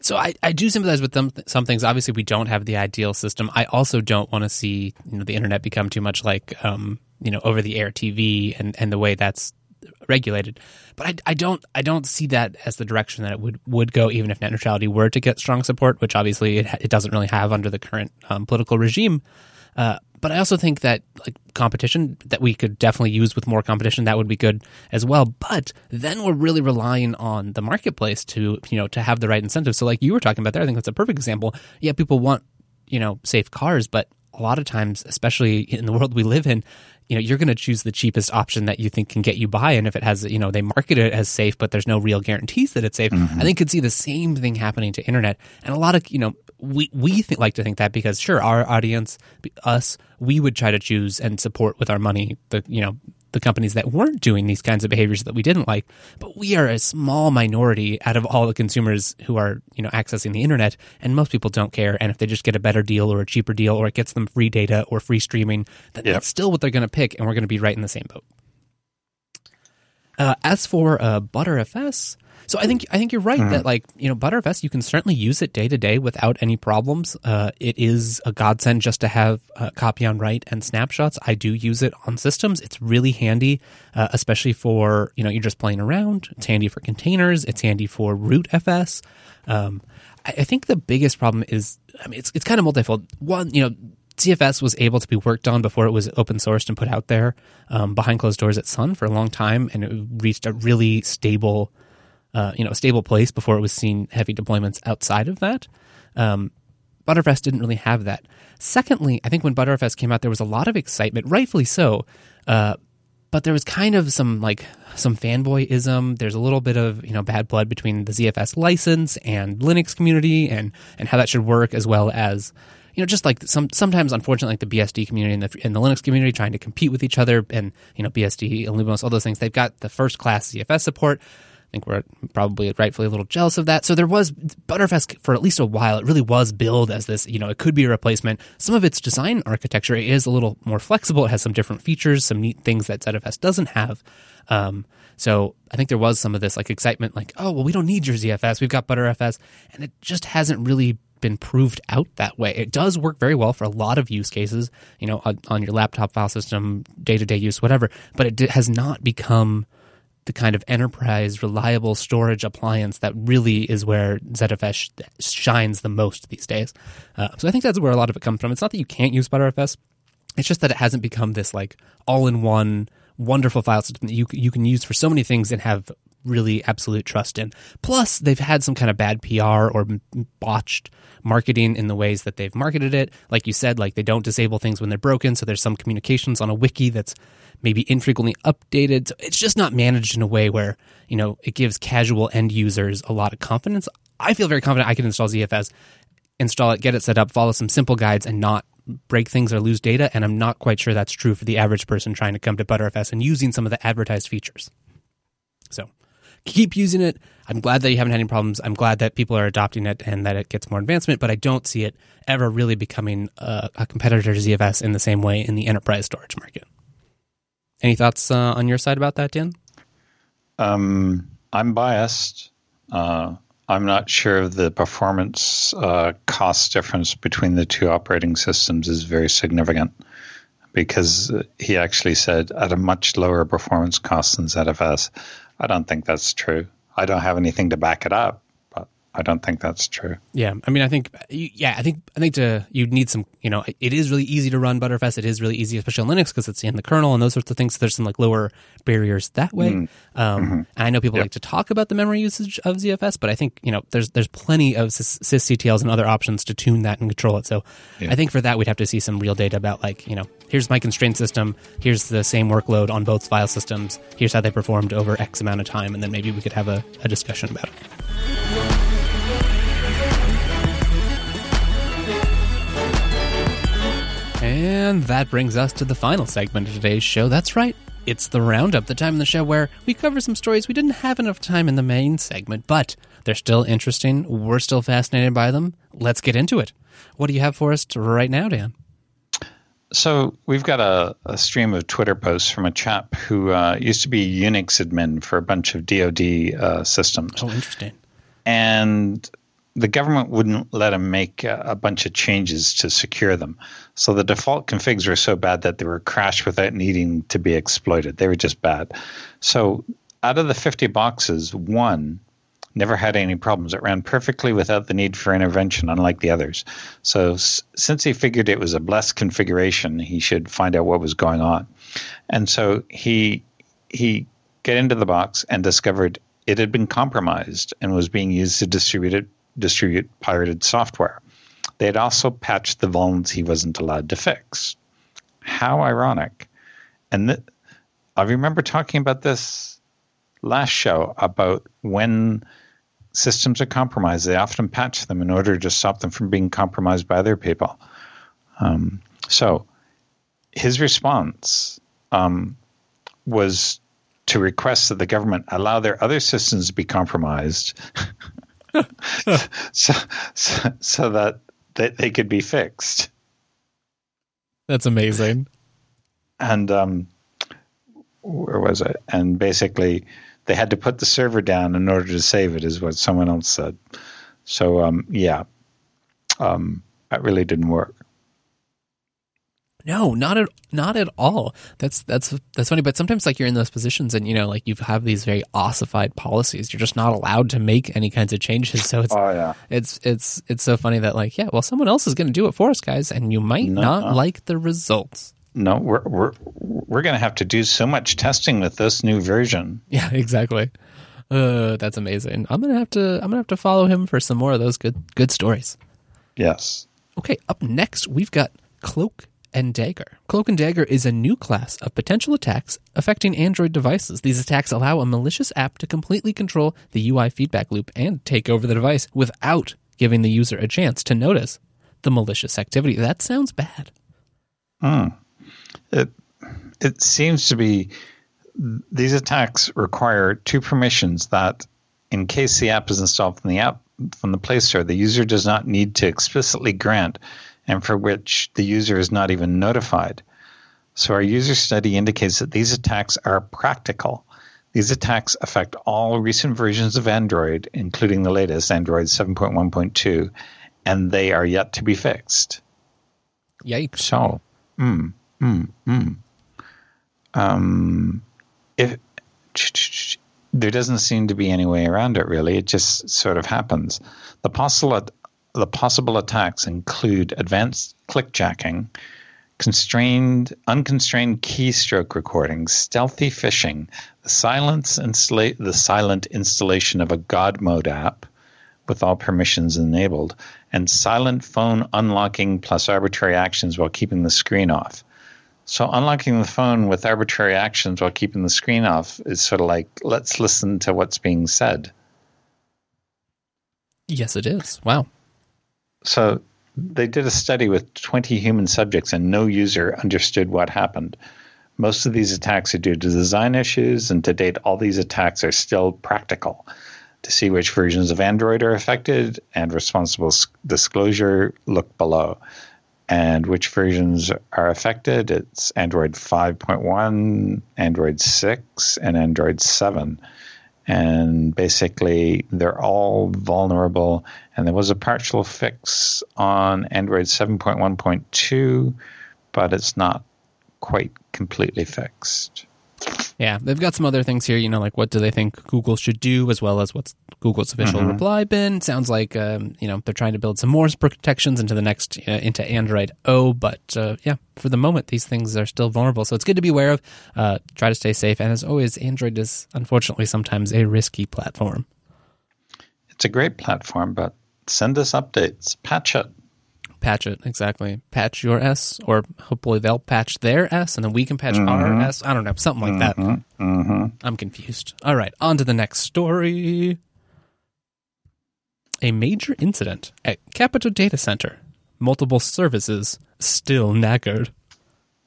So I, I do sympathize with them, some things. Obviously, we don't have the ideal system. I also don't want to see you know, the internet become too much like um, you know over-the-air T V and, and the way that's regulated. But I, I don't I don't see that as the direction that it would, would go, even if net neutrality were to get strong support, which obviously it, it doesn't really have under the current um, political regime. Uh, but I also think that like competition, that we could definitely use with more competition, that would be good as well. But then we're really relying on the marketplace to, you know, to have the right incentives. So like you were talking about there, I think that's a perfect example. Yeah, people want, you know, safe cars, but a lot of times, especially in the world we live in, you know, you're going to choose the cheapest option that you think can get you by. And if it has, you know, they market it as safe, but there's no real guarantees that it's safe. Mm-hmm. I think you could see the same thing happening to internet. And a lot of, you know, we, we th- like to think that because, sure, our audience, us, we would try to choose and support with our money the, you know, the companies that weren't doing these kinds of behaviors that we didn't like. But we are a small minority out of all the consumers who are, you know, accessing the internet, and most people don't care. And if they just get a better deal or a cheaper deal, or it gets them free data or free streaming, then yep. that's still what they're going to pick, and we're going to be right in the same boat. Uh, as for uh, ButterFS, so I think I think you're right mm-hmm. that like you know ButterFS, you can certainly use it day to day without any problems. Uh, it is a godsend just to have uh, copy on write and snapshots. I do use it on systems. It's really handy, uh, especially for you know you're just playing around. It's handy for containers. It's handy for root F S. Um, I, I think the biggest problem is I mean it's it's kind of multifold. One, you know. Z F S was able to be worked on before it was open sourced and put out there um, behind closed doors at Sun for a long time, and it reached a really stable, uh, you know, stable place before it was seen heavy deployments outside of that. Um, ButterFS didn't really have that. Secondly, I think when ButterFS came out, there was a lot of excitement, rightfully so, uh, but there was kind of some like some fanboyism. There's a little bit of you know bad blood between the Z F S license and Linux community, and and how that should work, as well as. You know, just like some sometimes, unfortunately, like the B S D community and the, and the Linux community trying to compete with each other, and you know, B S D and Lumos, all those things. They've got the first class Z F S support, I think we're probably rightfully a little jealous of that. So there was ButterFS for at least a while. It really was billed as this, you know, it could be a replacement. Some of its design architecture is a little more flexible. It has some different features, some neat things that Z F S doesn't have. Um, so I think there was some of this like excitement, like, oh, well, we don't need your Z F S. We've got ButterFS. And it just hasn't really been proved out that way. It does work very well for a lot of use cases, you know, on, on your laptop file system, day-to-day use, whatever. But it d- has not become the kind of enterprise, reliable storage appliance that really is where Z F S sh- shines the most these days. Uh, so I think that's where a lot of it comes from. It's not that you can't use ButterFS. It's just that it hasn't become this like all-in-one wonderful file system that you you can use for so many things and have really absolute trust in. Plus, they've had some kind of bad P R or botched marketing in the ways that they've marketed it. Like you said, like they don't disable things when they're broken, so there's some communications on a wiki that's maybe infrequently updated. So it's just not managed in a way where, you know, it gives casual end users a lot of confidence. I feel very confident I can install Z F S, install it, get it set up, follow some simple guides, and not break things or lose data, and I'm not quite sure that's true for the average person trying to come to ButterFS and using some of the advertised features. So keep using it. I'm glad that you haven't had any problems. I'm glad that people are adopting it and that it gets more advancement, but I don't see it ever really becoming a, a competitor to Z F S in the same way in the enterprise storage market. Any thoughts uh, on your side about that, Dan? Um, I'm biased. Uh, I'm not sure if the performance uh, cost difference between the two operating systems is very significant, because he actually said at a much lower performance cost than Z F S. I don't think that's true. I don't have anything to back it up, but I don't think that's true. Yeah, I mean, I think, yeah, I think, I think to you'd need some, you know, it is really easy to run ButterFS. It is really easy, especially on Linux, because it's in the kernel and those sorts of things. So there's some like lower barriers that way. Mm. Um, mm-hmm. And I know people yep. like to talk about the memory usage of Z F S, but I think you know there's there's plenty of sysctls and other options to tune that and control it. So yeah. I think for that we'd have to see some real data about like you know. Here's my constraint system. Here's the same workload on both file systems. Here's how they performed over X amount of time. And then maybe we could have a, a discussion about it. And that brings us to the final segment of today's show. That's right. It's the roundup, the time in the show where we cover some stories we didn't have enough time in the main segment, but they're still interesting. We're still fascinated by them. Let's get into it. What do you have for us right now, Dan? So we've got a, a stream of Twitter posts from a chap who uh, used to be a Unix admin for a bunch of D O D uh, systems. Oh, interesting. And the government wouldn't let him make a, a bunch of changes to secure them. So the default configs were so bad that they were crashed without needing to be exploited. They were just bad. So out of the fifty boxes, one never had any problems. It ran perfectly without the need for intervention, unlike the others. So s- since he figured it was a blessed configuration, he should find out what was going on. And so he he got into the box and discovered it had been compromised and was being used to distribute, it, distribute pirated software. They had also patched the vulns he wasn't allowed to fix. How ironic. And th- I remember talking about this last show about when systems are compromised, they often patch them in order to stop them from being compromised by other people. Um, so his response um, was to request that the government allow their other systems to be compromised so, so, so that, that they could be fixed. That's amazing. And um, where was it? And basically, they had to put the server down in order to save it, is what someone else said. So, um, yeah, um, that really didn't work. No, not at not at all. That's that's that's funny. But sometimes, like you're in those positions, and you know, like you have these very ossified policies. You're just not allowed to make any kinds of changes. So it's oh, yeah. it's it's it's so funny that like yeah, well, someone else is going to do it for us, guys, and you might no, not no. like the results. No, we're we're we're going to have to do so much testing with this new version. Yeah, exactly. Uh, that's amazing. I'm gonna have to I'm gonna have to follow him for some more of those good good stories. Yes. Okay. Up next, we've got Cloak and Dagger. Cloak and Dagger is a new class of potential attacks affecting Android devices. These attacks allow a malicious app to completely control the U I feedback loop and take over the device without giving the user a chance to notice the malicious activity. That sounds bad. Hmm. It it seems to be these attacks require two permissions that, in case the app is installed from the app from the Play Store, the user does not need to explicitly grant, and for which the user is not even notified. So our user study indicates that these attacks are practical. These attacks affect all recent versions of Android, including the latest, Android seven point one point two, and they are yet to be fixed. Yikes. So, mm, mm, mm. Um, if, there doesn't seem to be any way around it, really. It just sort of happens. The possible, the possible attacks include advanced clickjacking, constrained, unconstrained keystroke recording, stealthy phishing, the, silence installa- the silent installation of a God mode app with all permissions enabled, and silent phone unlocking plus arbitrary actions while keeping the screen off. So unlocking the phone with arbitrary actions while keeping the screen off is sort of like, let's listen to what's being said. Yes, it is. Wow. So they did a study with twenty human subjects and no user understood what happened. Most of these attacks are due to design issues, and to date, all these attacks are still practical. To see which versions of Android are affected and responsible disclosure, look below. And which versions are affected? It's Android five point one, Android six, and Android seven. And basically, they're all vulnerable. And there was a partial fix on Android seven point one point two, but it's not quite completely fixed. Yeah, they've got some other things here, you know, like what do they think Google should do, as well as what's Google's official mm-hmm. reply been. Sounds like, um, you know, they're trying to build some more protections into the next, uh, into Android O, but uh, yeah, for the moment, these things are still vulnerable. So it's good to be aware of, uh, try to stay safe. And as always, Android is unfortunately sometimes a risky platform. It's a great platform, but send us updates, patch it. Patch it, exactly. Patch your S, or hopefully they'll patch their S, and then we can patch mm-hmm. our S. I don't know, something like that. Mm-hmm. Mm-hmm. I'm confused. All right, on to the next story. A major incident at Capito Data Center. Multiple services still knackered.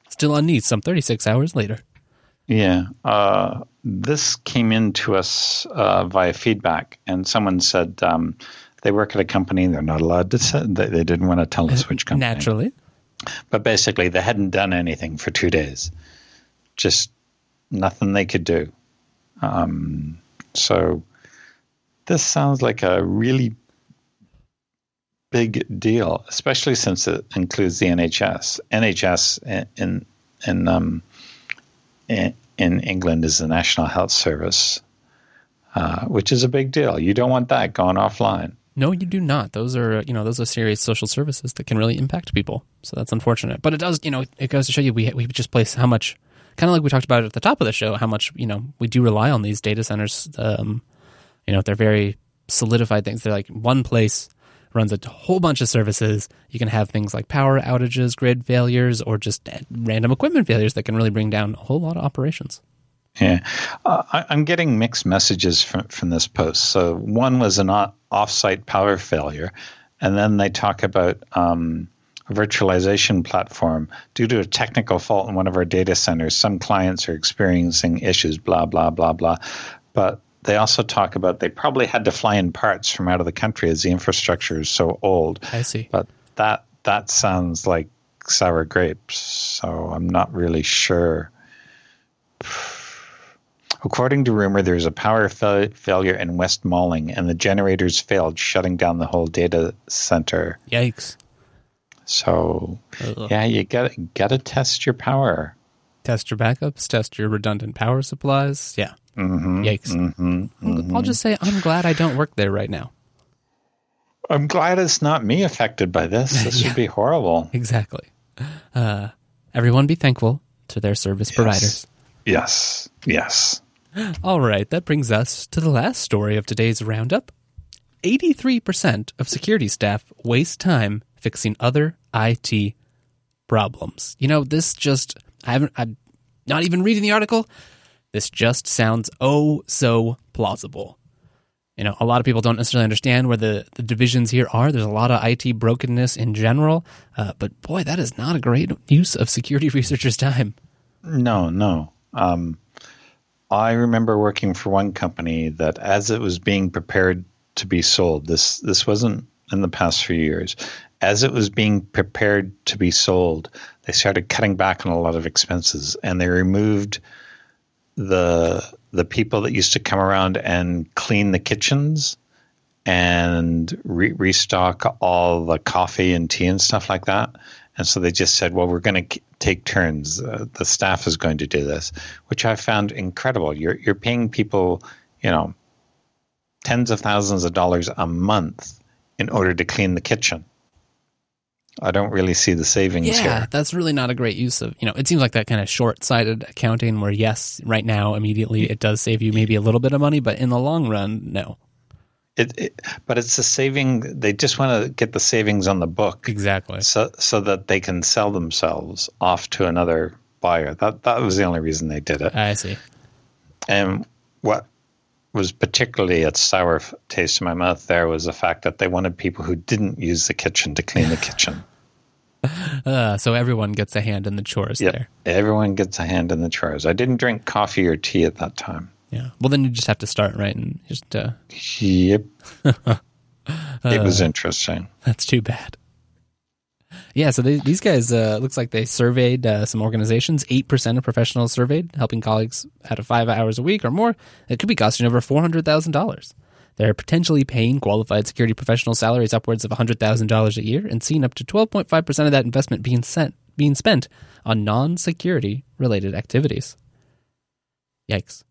Still on need some thirty-six hours later. Yeah. Uh, this came in to us uh, via feedback, and someone said... Um, They work at a company. They're not allowed to say, they didn't want to tell us which company. Naturally. But basically, they hadn't done anything for two days. Just nothing they could do. Um, so this sounds like a really big deal, especially since it includes the N H S. N H S in in um, in, in England is the National Health Service, uh, which is a big deal. You don't want that going offline. No, you do not. Those are, you know, those are serious social services that can really impact people. So that's unfortunate. But it does, you know, it goes to show you we we just place how much, kind of like we talked about at the top of the show, how much, you know, we do rely on these data centers. Um, you know, they're very solidified things. They're like one place runs a whole bunch of services. You can have things like power outages, grid failures, or just random equipment failures that can really bring down a whole lot of operations. Yeah, uh, I, I'm getting mixed messages from, from this post. So one was an o- off-site power failure, and then they talk about um, a virtualization platform. Due to a technical fault in one of our data centers, some clients are experiencing issues, blah, blah, blah, blah. But they also talk about they probably had to fly in parts from out of the country as the infrastructure is so old. I see. But that that sounds like sour grapes, so I'm not really sure. According to rumor, there is a power fa- failure in West Malling, and the generators failed, shutting down the whole data center. Yikes. So, Ugh. yeah, you got to test your power. Test your backups, test your redundant power supplies. Yeah. Mm-hmm, Yikes. Mm-hmm, mm-hmm. I'll just say I'm glad I don't work there right now. I'm glad it's not me affected by this. This yeah. would be horrible. Exactly. Uh, everyone be thankful to their service yes. providers. Yes, yes. All right, that brings us to the last story of today's roundup. eighty-three percent of security staff waste time fixing other I T problems. You know, this just, I haven't, I'm not even reading the article. This just sounds oh so plausible. You know, a lot of people don't necessarily understand where the, the divisions here are. There's a lot of I T brokenness in general, uh, but boy, that is not a great use of security researchers' time. No, no. Um, I remember working for one company that as it was being prepared to be sold, this this wasn't in the past few years, as it was being prepared to be sold, they started cutting back on a lot of expenses, and they removed the the people that used to come around and clean the kitchens and re- restock all the coffee and tea and stuff like that. And so they just said, well, we're going to take turns. Uh, the staff is going to do this, which I found incredible. You're you're paying people, you know, tens of thousands of dollars a month in order to clean the kitchen. I don't really see the savings yeah, here. Yeah, that's really not a great use of, you know, it seems like that kind of short-sighted accounting where, yes, right now, immediately, it does save you maybe a little bit of money, but in the long run, no. It, it, but it's the saving. They just want to get the savings on the book, exactly, so so that they can sell themselves off to another buyer. That that was the only reason they did it. I see. And what was particularly a sour taste in my mouth there was the fact that they wanted people who didn't use the kitchen to clean the kitchen. Uh, so everyone gets a hand in the chores yep. there. Everyone gets a hand in the chores. I didn't drink coffee or tea at that time. Yeah. Well, then you just have to start, right? And just uh... Yep. uh, it was interesting. That's too bad. Yeah. So they, these guys, uh, looks like they surveyed uh, some organizations. eight percent of professionals surveyed, helping colleagues out of five hours a week or more. It could be costing over four hundred thousand dollars. They're potentially paying qualified security professional salaries upwards of one hundred thousand dollars a year and seeing up to twelve point five percent of that investment being sent, being spent on non-security related activities. Yikes.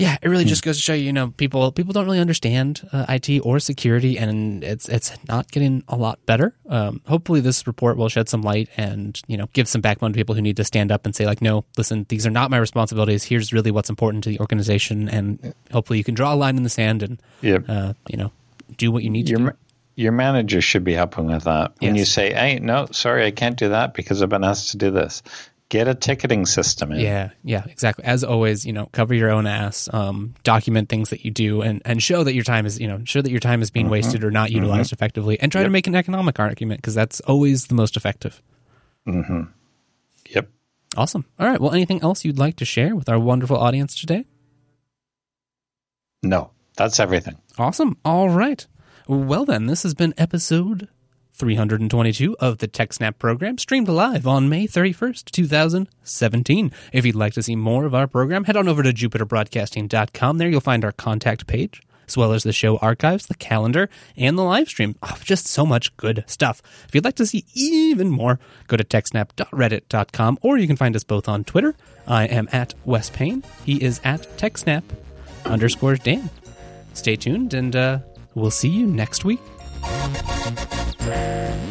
Yeah, it really just goes to show you, you know, people people don't really understand uh, I T or security, and it's it's not getting a lot better. Um, hopefully, this report will shed some light and, you know, give some backbone to people who need to stand up and say, like, no, listen, these are not my responsibilities. Here's really what's important to the organization, and hopefully, you can draw a line in the sand and, yep. uh, you know, do what you need your, to do. Your manager should be helping with that. When yes. you say, hey, no, sorry, I can't do that because I've been asked to do this. Get a ticketing system in. Yeah, yeah, exactly. As always, you know, cover your own ass, um, document things that you do, and, and show that your time is, you know, show that your time is being mm-hmm. wasted or not utilized mm-hmm. effectively, and try yep. to make an economic argument, because that's always the most effective. Mm-hmm. Yep. Awesome. All right. Well, anything else you'd like to share with our wonderful audience today? No, that's everything. Awesome. All right. Well, then, this has been episode three hundred twenty-two of the TechSnap program, streamed live on May thirty-first, twenty seventeen. If you'd like to see more of our program, head on over to jupiter broadcasting dot com. There you'll find our contact page, as well as the show archives, the calendar, and the live stream. Oh, just so much good stuff. If you'd like to see even more, go to techsnap dot reddit dot com, or you can find us both on Twitter. I am at Wes Payne. He is at TechSnap underscore Dan. Stay tuned, and uh, we'll see you next week. We'll